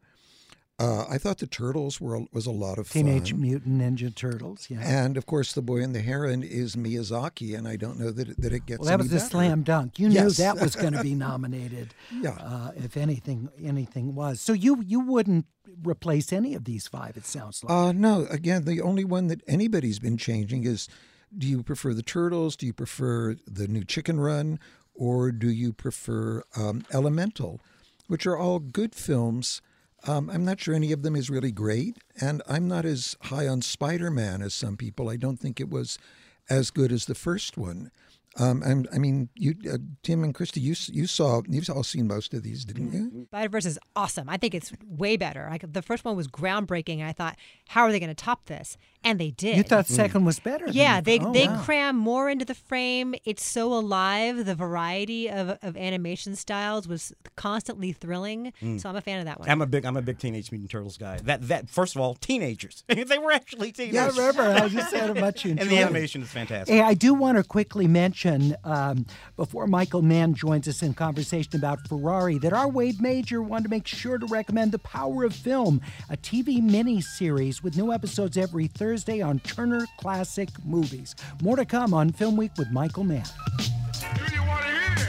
Uh, I thought The Turtles were was a lot of fun. Teenage Mutant Ninja Turtles, yeah. And, of course, The Boy and the Heron is Miyazaki, and I don't know that it, that it gets Well, that was a slam dunk. You yes. knew that was going to be nominated, yeah. uh, if anything anything was. So you, you wouldn't replace any of these five, it sounds like. Uh, no. Again, the only one that anybody's been changing is, do you prefer The Turtles? Do you prefer the new Chicken Run? Or do you prefer um, Elemental, which are all good films? Um, I'm not sure any of them is really great, and I'm not as high on Spider-Man as some people. I don't think it was as good as the first one. Um, I'm, I mean, you, uh, Tim and Christy, you you saw you've all seen most of these, didn't you? Spider-Verse is awesome. I think it's way better. Like the first one was groundbreaking, and I thought, how are they going to top this? And they did. You thought the second was better? Yeah, than they oh, they wow. cram more into the frame. It's so alive. The variety of, of animation styles was constantly thrilling. Mm. So I'm a fan of that one. I'm a big I'm a big Teenage Mutant Turtles guy. That that first of all, teenagers. They were actually teenagers. Yeah, I remember. I just said how much you enjoyed. And the animation is fantastic. Hey, I do want to quickly mention um, before Michael Mann joins us in conversation about Ferrari that our Wade Major wanted to make sure to recommend The Power of Film, a T V mini series with new episodes every Thursday. Thursday on Turner Classic Movies. More to come on Film Week with Michael Mann. Do you want to hear?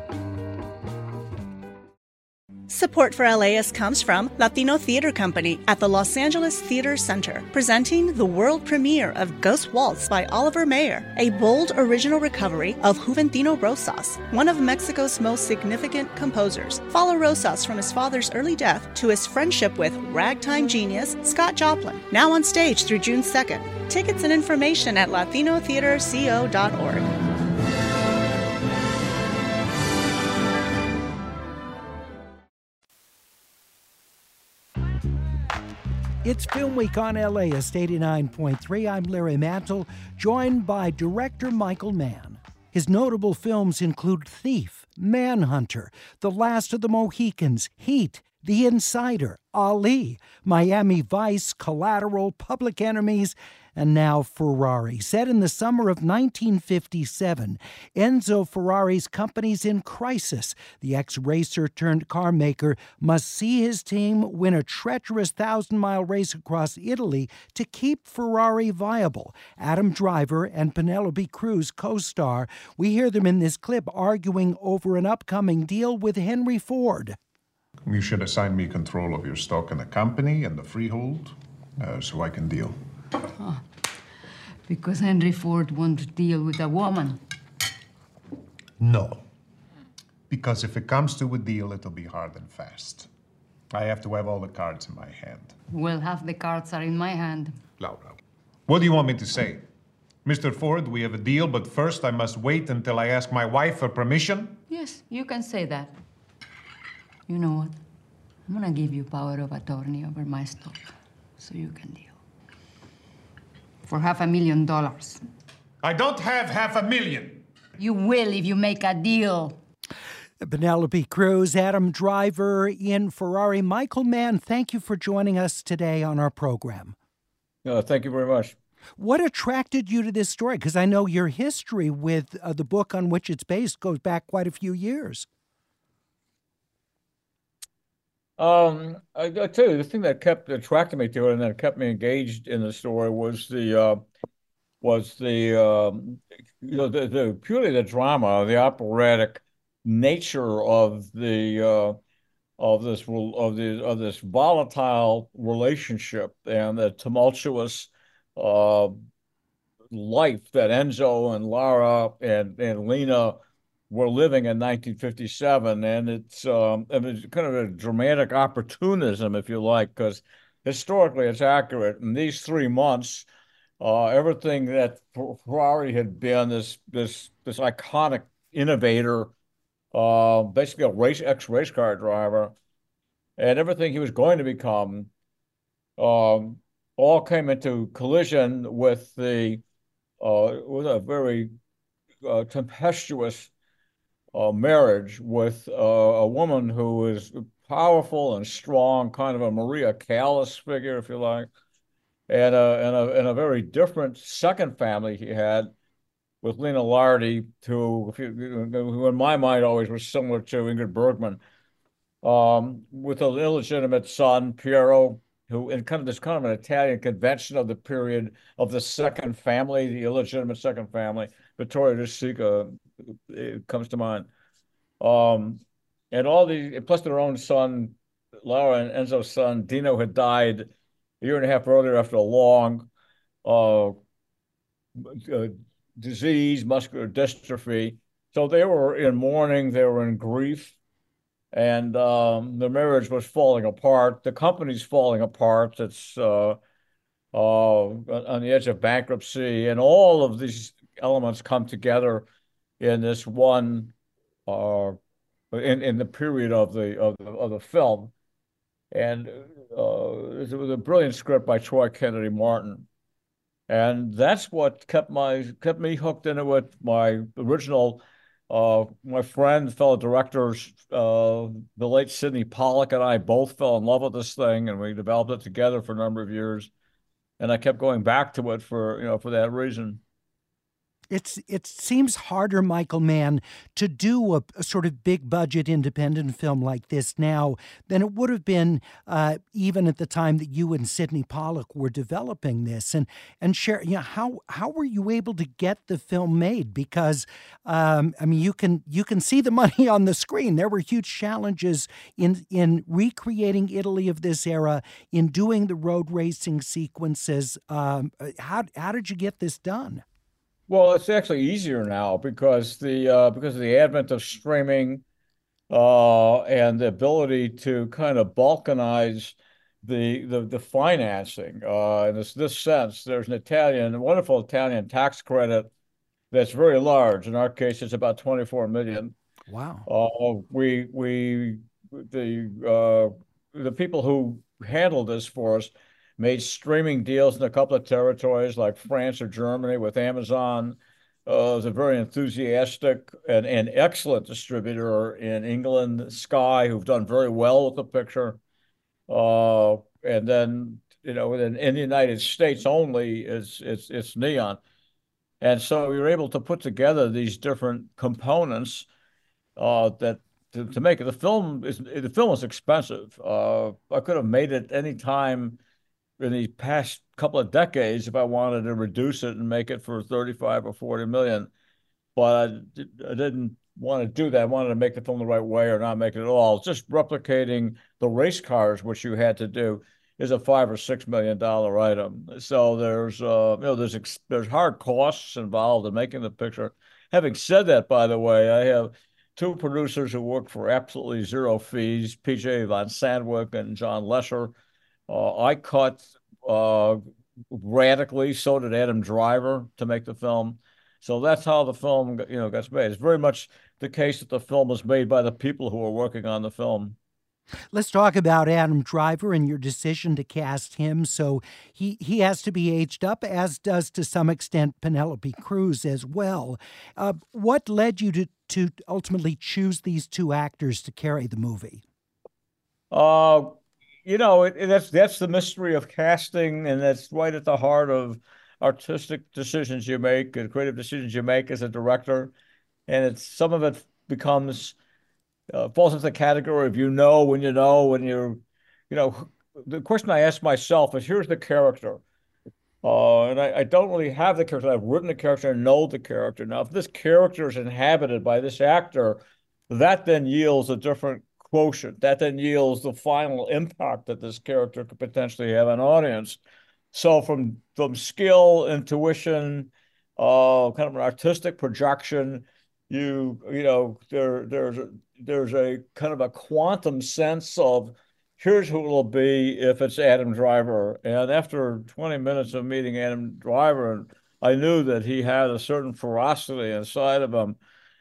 Support for LAist comes from Latino Theater Company at the Los Angeles Theater Center, presenting the world premiere of Ghost Waltz by Oliver Mayer, a bold original recovery of Juventino Rosas, one of Mexico's most significant composers. Follow Rosas from his father's early death to his friendship with ragtime genius Scott Joplin, now on stage through June second. Tickets and information at latino theater co dot org. It's Film Week on LAist eighty-nine point three. I'm Larry Mantle, joined by director Michael Mann. His notable films include Thief, Manhunter, The Last of the Mohicans, Heat, The Insider, Ali, Miami Vice, Collateral, Public Enemies, and now Ferrari. Set in the summer of nineteen fifty-seven, Enzo Ferrari's company's in crisis. The ex-racer turned car maker must see his team win a treacherous thousand-mile race across Italy to keep Ferrari viable. Adam Driver and Penelope Cruz co-star. We hear them in this clip arguing over an upcoming deal with Henry Ford. You should assign me control of your stock in the company and the freehold uh, so I can deal. Oh, because Henry Ford won't deal with a woman. No. Because if it comes to a deal, it'll be hard and fast. I have to have all the cards in my hand. Well, half the cards are in my hand. Laura, what do you want me to say? Mister Ford, we have a deal, but first I must wait until I ask my wife for permission? Yes, you can say that. You know what? I'm gonna give you power of attorney over my stock so you can deal. For half a million dollars. I don't have half a million. You will if you make a deal. Penelope Cruz, Adam Driver in Ferrari. Michael Mann, thank you for joining us today on our program. Uh, thank you very much. What attracted you to this story? Because I know your history with uh, the book on which it's based goes back quite a few years. Um, I, I tell you, the thing that kept attracting me to it and that kept me engaged in the story was the uh, was the um, you know the, the purely the drama, the operatic nature of the uh, of this of the of this volatile relationship and the tumultuous uh, life that Enzo and Lara and and Lena were living in nineteen fifty-seven, and it's um, it was kind of a dramatic opportunism, if you like, because historically it's accurate. In these three months, uh, everything that Ferrari had been, this this this iconic innovator, uh, basically a race ex race car driver, and everything he was going to become, um, all came into collision with the uh, with a very uh, tempestuous Uh, marriage with uh, a woman who is powerful and strong, kind of a Maria Callas figure, if you like, and a, and a, and a very different second family he had with Lena Lardi, who, who in my mind always was similar to Ingrid Bergman, um, with an illegitimate son, Piero, who in kind of this kind of an Italian convention of the period of the second family, the illegitimate second family, Vittorio De Sica, it comes to mind. Um, and all the, plus their own son, Laura and Enzo's son, Dino, had died a year and a half earlier after a long uh, uh, disease, muscular dystrophy. So they were in mourning, they were in grief, and um, the marriage was falling apart. The company's falling apart. It's uh, uh, on the edge of bankruptcy, and all of these elements come together in this one, uh, in in the period of the of the, of the film, and uh, it was a brilliant script by Troy Kennedy Martin, and that's what kept my kept me hooked into it. My original Uh, my friend, fellow directors, uh, the late Sidney Pollack and I both fell in love with this thing, and we developed it together for a number of years. And I kept going back to it for, you know, for that reason. It's it seems harder, Michael Mann, to do a, a sort of big budget independent film like this now than it would have been uh, even at the time that you and Sidney Pollack were developing this. And and share, you know, how how were you able to get the film made? Because um, I mean, you can you can see the money on the screen. There were huge challenges in in recreating Italy of this era, in doing the road racing sequences. Um, how how did you get this done? Well, it's actually easier now because the uh, because of the advent of streaming uh, and the ability to kind of balkanize the the, the financing. Uh, in this, this sense, there's an Italian, a wonderful Italian tax credit that's very large. In our case, it's about twenty-four million dollars. Wow! Uh, we we the uh, the people who handled this for us made streaming deals in a couple of territories like France or Germany with Amazon. Uh, was a very enthusiastic and, and excellent distributor in England, Sky, who've done very well with the picture. Uh, and then, you know, in, in the United States only, it's, it's, it's Neon. And so we were able to put together these different components uh, that to, to make it. The film is, the film was expensive. Uh, I could have made it any time in the past couple of decades if I wanted to reduce it and make it for thirty-five or forty million. But I, I didn't want to do that. I wanted to make the film the right way or not make it at all. Just replicating the race cars, which you had to do, is a five or six million dollar item. So there's uh, you know there's there's hard costs involved in making the picture. Having said that, by the way, I have two producers who work for absolutely zero fees, P J Von Sandwyk and John Lesser. Uh, I cut uh, radically, so did Adam Driver, to make the film. So that's how the film, you know, gets made. It's very much the case that the film was made by the people who are working on the film. Let's talk about Adam Driver and your decision to cast him. So he, he has to be aged up, as does to some extent Penelope Cruz as well. Uh, what led you to, to ultimately choose these two actors to carry the movie? Uh You know, it, it, that's that's the mystery of casting, and that's right at the heart of artistic decisions you make and creative decisions you make as a director. And it's some of it becomes uh, falls into the category of you know when you know when you're, you know, the question I ask myself is, here's the character, uh, and I, I don't really have the character. I've written the character and know the character. Now, if this character is inhabited by this actor, that then yields a different quotient. That then yields the final impact that this character could potentially have on an audience. So from, from skill, intuition, uh, kind of an artistic projection, you you know there there's a, there's a kind of a quantum sense of here's who it'll be if it's Adam Driver. And after twenty minutes of meeting Adam Driver, I knew that he had a certain ferocity inside of him,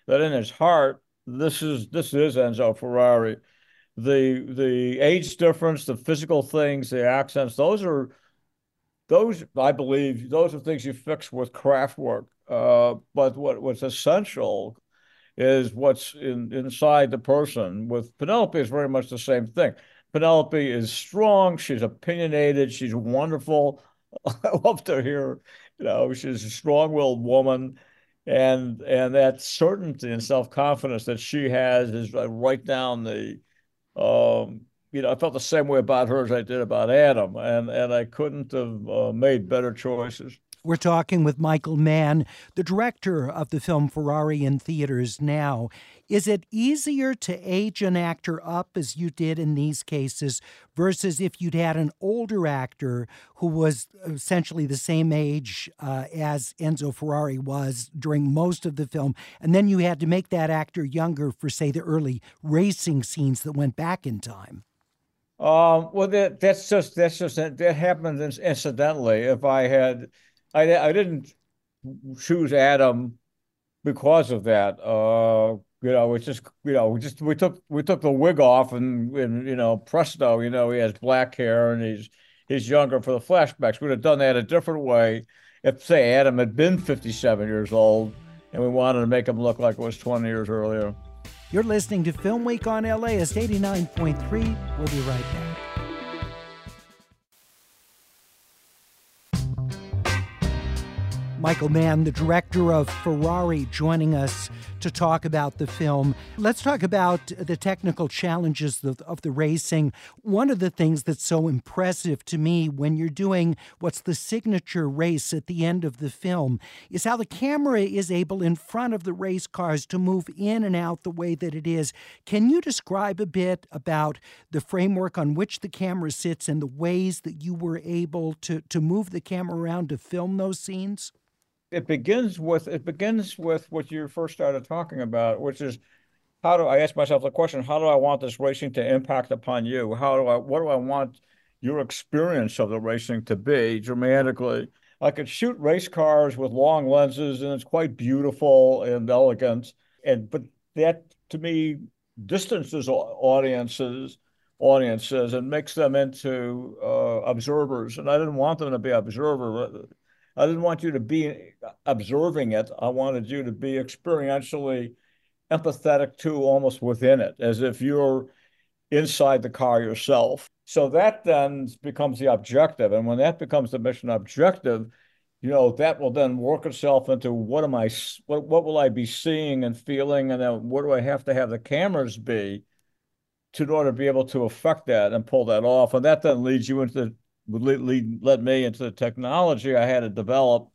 that in his heart, This is this is Enzo Ferrari. The the age difference, the physical things, the accents, those are those I believe those are things you fix with craft work. Uh, but what, what's essential is what's in, inside the person. With Penelope, it's very much the same thing. Penelope is strong. She's opinionated. She's wonderful. I love to hear, you know, she's a strong-willed woman. And and that certainty and self-confidence that she has is right down the, um, you know, I felt the same way about her as I did about Adam, and, and I couldn't have uh, made better choices. We're talking with Michael Mann, the director of the film Ferrari in theaters now. Is it easier to age an actor up, as you did in these cases, versus if you'd had an older actor who was essentially the same age uh, as Enzo Ferrari was during most of the film, and then you had to make that actor younger for, say, the early racing scenes that went back in time? Um, well, that, that's just, that's just, that happened incidentally. If I had... I, I didn't choose Adam because of that. Uh, you know, it's just you know, we just we took we took the wig off, and, and you know, presto, you know, he has black hair and he's he's younger for the flashbacks. We'd have done that a different way if, say, Adam had been fifty-seven years old and we wanted to make them look like it was twenty years earlier. You're listening to Film Week on LAist eighty-nine point three. We'll be right back. Michael Mann, the director of Ferrari, joining us to talk about the film. Let's talk about the technical challenges of, of the racing. One of the things that's so impressive to me when you're doing what's the signature race at the end of the film is how the camera is able in front of the race cars to move in and out the way that it is. Can you describe a bit about the framework on which the camera sits and the ways that you were able to, to move the camera around to film those scenes? It begins with it begins with what you first started talking about, which is how do I ask myself the question, how do I want this racing to impact upon you? How do I what do I want your experience of the racing to be dramatically? I could shoot race cars with long lenses and it's quite beautiful and elegant. And but that to me distances audiences audiences and makes them into uh, observers. And I didn't want them to be observers. I didn't want you to be observing it. I wanted you to be experientially empathetic to, almost within it, as if you're inside the car yourself. So that then becomes the objective. And when that becomes the mission objective, you know, that will then work itself into what am I, what, what will I be seeing and feeling? And then what do I have to have the cameras be to, in order to be able to affect that and pull that off? And that then leads you into would lead, led me into the technology I had to develop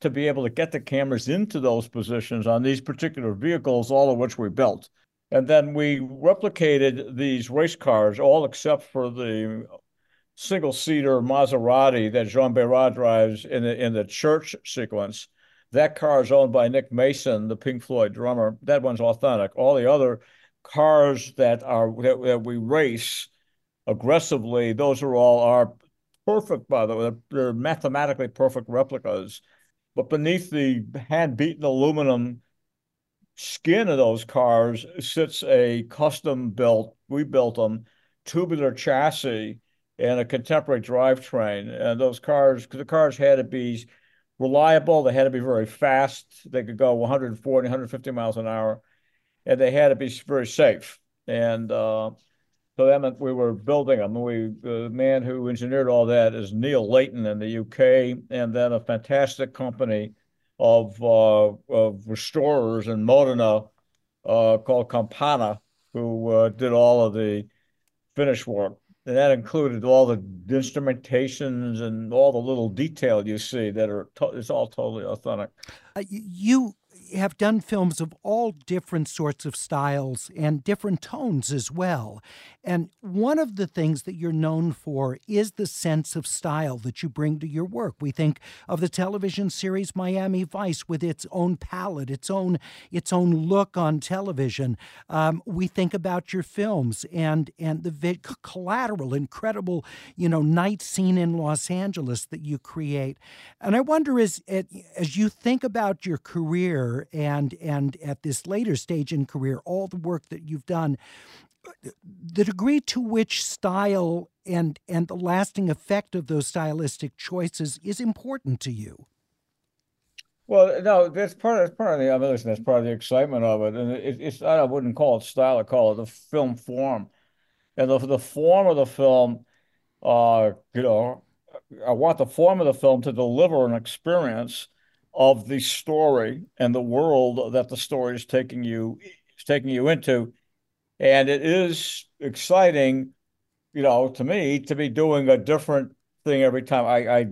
to be able to get the cameras into those positions on these particular vehicles, all of which we built. And then we replicated these race cars, all except for the single-seater Maserati that Jean Bayrat drives in the, in the church sequence. That car is owned by Nick Mason, the Pink Floyd drummer. That one's authentic. All the other cars that are that, that we race aggressively, those are all our perfect, by the way. They're mathematically perfect replicas. But beneath the hand-beaten aluminum skin of those cars sits a custom-built, we built them, tubular chassis and a contemporary drivetrain. And those cars, the cars had to be reliable. They had to be very fast. They could go one forty, one fifty miles an hour. And they had to be very safe. And uh So that meant we were building them. We, the man who engineered all that is Neil Layton in the U K, and then a fantastic company of, uh, of restorers in Modena uh, called Campana, who uh, did all of the finish work. And that included all the instrumentations and all the little detail you see that are, to- it's all totally authentic. Uh, you... have done films of all different sorts of styles and different tones as well. And one of the things that you're known for is the sense of style that you bring to your work. We think of the television series Miami Vice with its own palette, its own its own look on television. Um, we think about your films and and the vi- collateral, incredible, you know, night scene in Los Angeles that you create. And I wonder, as as you think about your career, and and at this later stage in career, all the work that you've done, the degree to which style and and the lasting effect of those stylistic choices is important to you. Well, no, that's part of, that's part of the I mean, listen, that's part of the excitement of it, and it, it's I wouldn't call it style; I call it the film form, and the the form of the film. Uh, you know, I want the form of the film to deliver an experience of the story and the world that the story is taking you is taking you into. And it is exciting, you know, to me, to be doing a different thing every time. I, I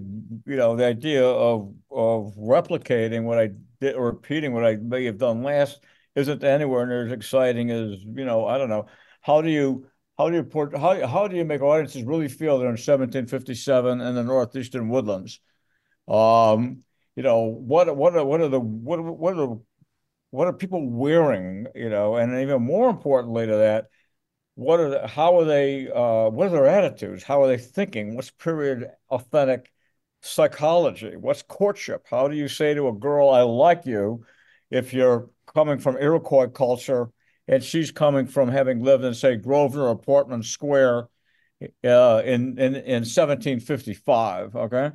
you know, the idea of of replicating what I did or repeating what I may have done last isn't anywhere near as exciting as, you know, I don't know. How do you how do you port, how how do you make audiences really feel they're in seventeen fifty-seven in the northeastern woodlands? Um You know, what what are what are the what are, what are what are people wearing? You know, and even more importantly to that, what are the, how are they? Uh, what are their attitudes? How are they thinking? What's period authentic psychology? What's courtship? How do you say to a girl, "I like you," if you're coming from Iroquois culture and she's coming from having lived in, say, Grosvenor or Portman Square uh, in in in seventeen fifty-five? Okay.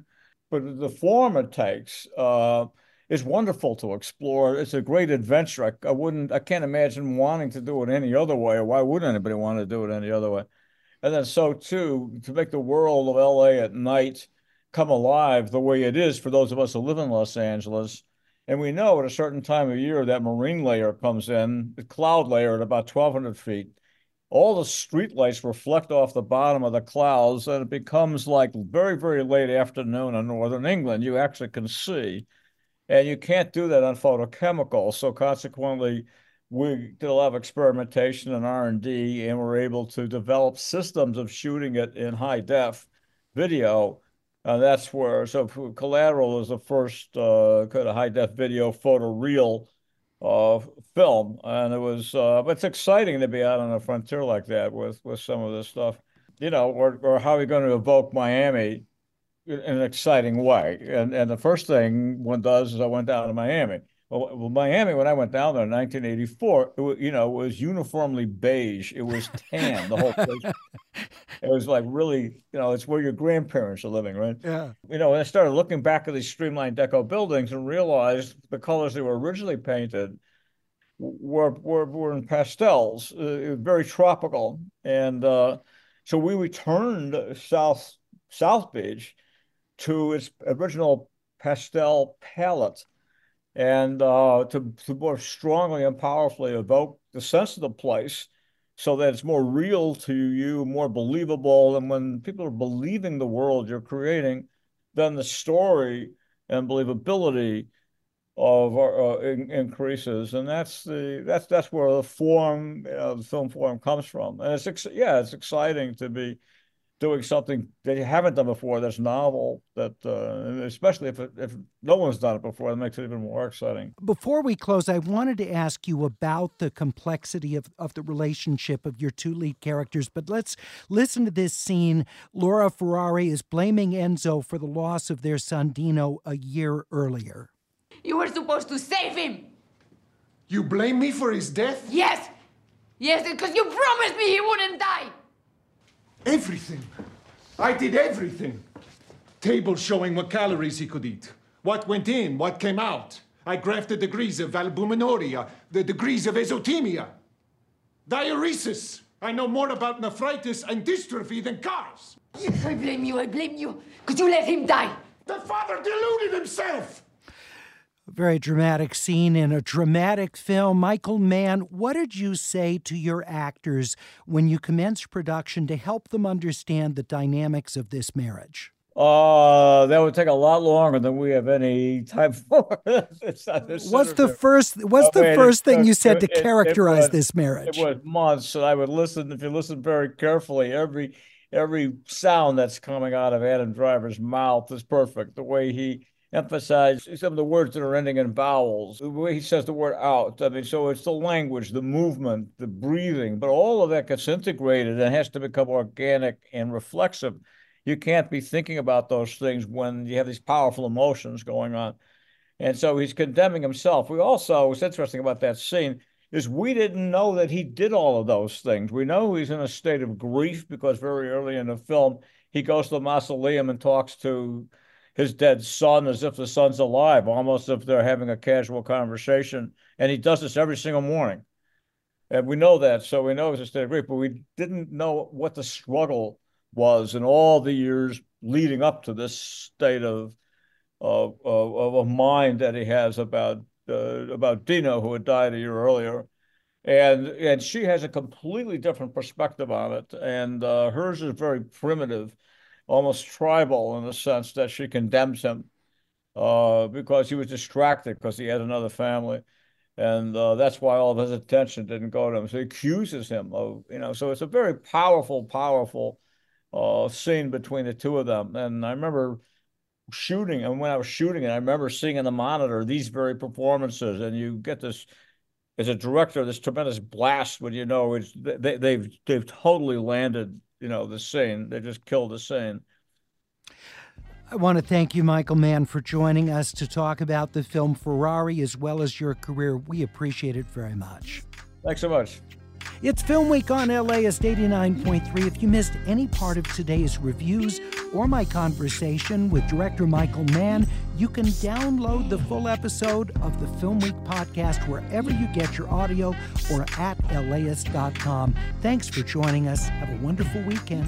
But the form it takes, uh, is wonderful to explore. It's a great adventure. I, I wouldn't, I can't imagine wanting to do it any other way. Or why would anybody want to do it any other way? And then so too, to make the world of L A at night come alive the way it is for those of us who live in Los Angeles. And we know at a certain time of year that marine layer comes in, the cloud layer at about twelve hundred feet. All the street lights reflect off the bottom of the clouds, and it becomes like very, very late afternoon in northern England. You actually can see, and you can't do that on photochemical. So consequently, we did a lot of experimentation and R and D, and we're able to develop systems of shooting it in high def video. And that's where, so Collateral is the first uh, kind of high def video photoreal Uh, film, and it was uh, it's exciting to be out on a frontier like that with with some of this stuff, you know, or, or how are we going to evoke Miami in an exciting way? And and the first thing one does is I went down to Miami. Well, well Miami, when I went down there in nineteen eighty-four, it was, you know, it was uniformly beige. It was tan, the whole place. It was like really, you know, it's where your grandparents are living, right? Yeah. You know, and I started looking back at these streamlined deco buildings and realized the colors they were originally painted were were, were in pastels, uh, very tropical. And uh, so we returned South South Beach to its original pastel palette, and uh, to, to more strongly and powerfully evoke the sense of the place, so that it's more real to you, more believable. And when people are believing the world you're creating, then the story and believability of our, uh, in, increases. And that's the that's that's where the form, you know, the film form comes from. And it's ex yeah, it's exciting to be doing something that you haven't done before. That's novel. That uh, especially if it, if no one's done it before, that makes it even more exciting. Before we close, I wanted to ask you about the complexity of of the relationship of your two lead characters. But let's listen to this scene. Laura Ferrari is blaming Enzo for the loss of their son Dino a year earlier. You were supposed to save him. You blame me for his death? Yes, yes, because you promised me he wouldn't die. Everything. I did everything. Table showing what calories he could eat, what went in, what came out. I graphed the degrees of albuminuria, the degrees of azotemia, diuresis. I know more about nephritis and dystrophy than cars. Yes, I blame you, I blame you. Could you let him die? The father deluded himself. A very dramatic scene in a dramatic film. Michael Mann, what did you say to your actors when you commenced production to help them understand the dynamics of this marriage? Uh, that would take a lot longer than we have any time for. It's not, it's what's the first, what's I mean, the first thing you said to it, characterize it was, this marriage? It was months, and I would listen, if you listen very carefully, every, every sound that's coming out of Adam Driver's mouth is perfect. The way he emphasize some of the words that are ending in vowels, the way he says the word out. I mean, so it's the language, the movement, the breathing, but all of that gets integrated and has to become organic and reflexive. You can't be thinking about those things when you have these powerful emotions going on. And so he's condemning himself. We also, what's interesting about that scene is we didn't know that he did all of those things. We know he's in a state of grief because very early in the film, he goes to the mausoleum and talks to his dead son as if the son's alive, almost as if they're having a casual conversation. And he does this every single morning. And we know that, so we know it's a state of grief, but we didn't know what the struggle was in all the years leading up to this state of of, of, of mind that he has about, uh, about Dino, who had died a year earlier. And, and she has a completely different perspective on it. And uh, hers is very primitive, almost tribal in the sense that she condemns him uh, because he was distracted because he had another family. And uh, that's why all of his attention didn't go to him. So he accuses him of, you know, so it's a very powerful, powerful uh, scene between the two of them. And I remember shooting, and when I was shooting it, I remember seeing in the monitor these very performances, and you get this, as a director, this tremendous blast when you know it's, they, they've, they've totally landed, you know, the scene. They just killed the scene. I want to thank you, Michael Mann, for joining us to talk about the film Ferrari as well as your career. We appreciate it very much. Thanks so much. It's Film Week on LAist eighty-nine point three. If you missed any part of today's reviews or my conversation with director Michael Mann, you can download the full episode of the Film Week podcast wherever you get your audio or at L A ist dot com. Thanks for joining us. Have a wonderful weekend.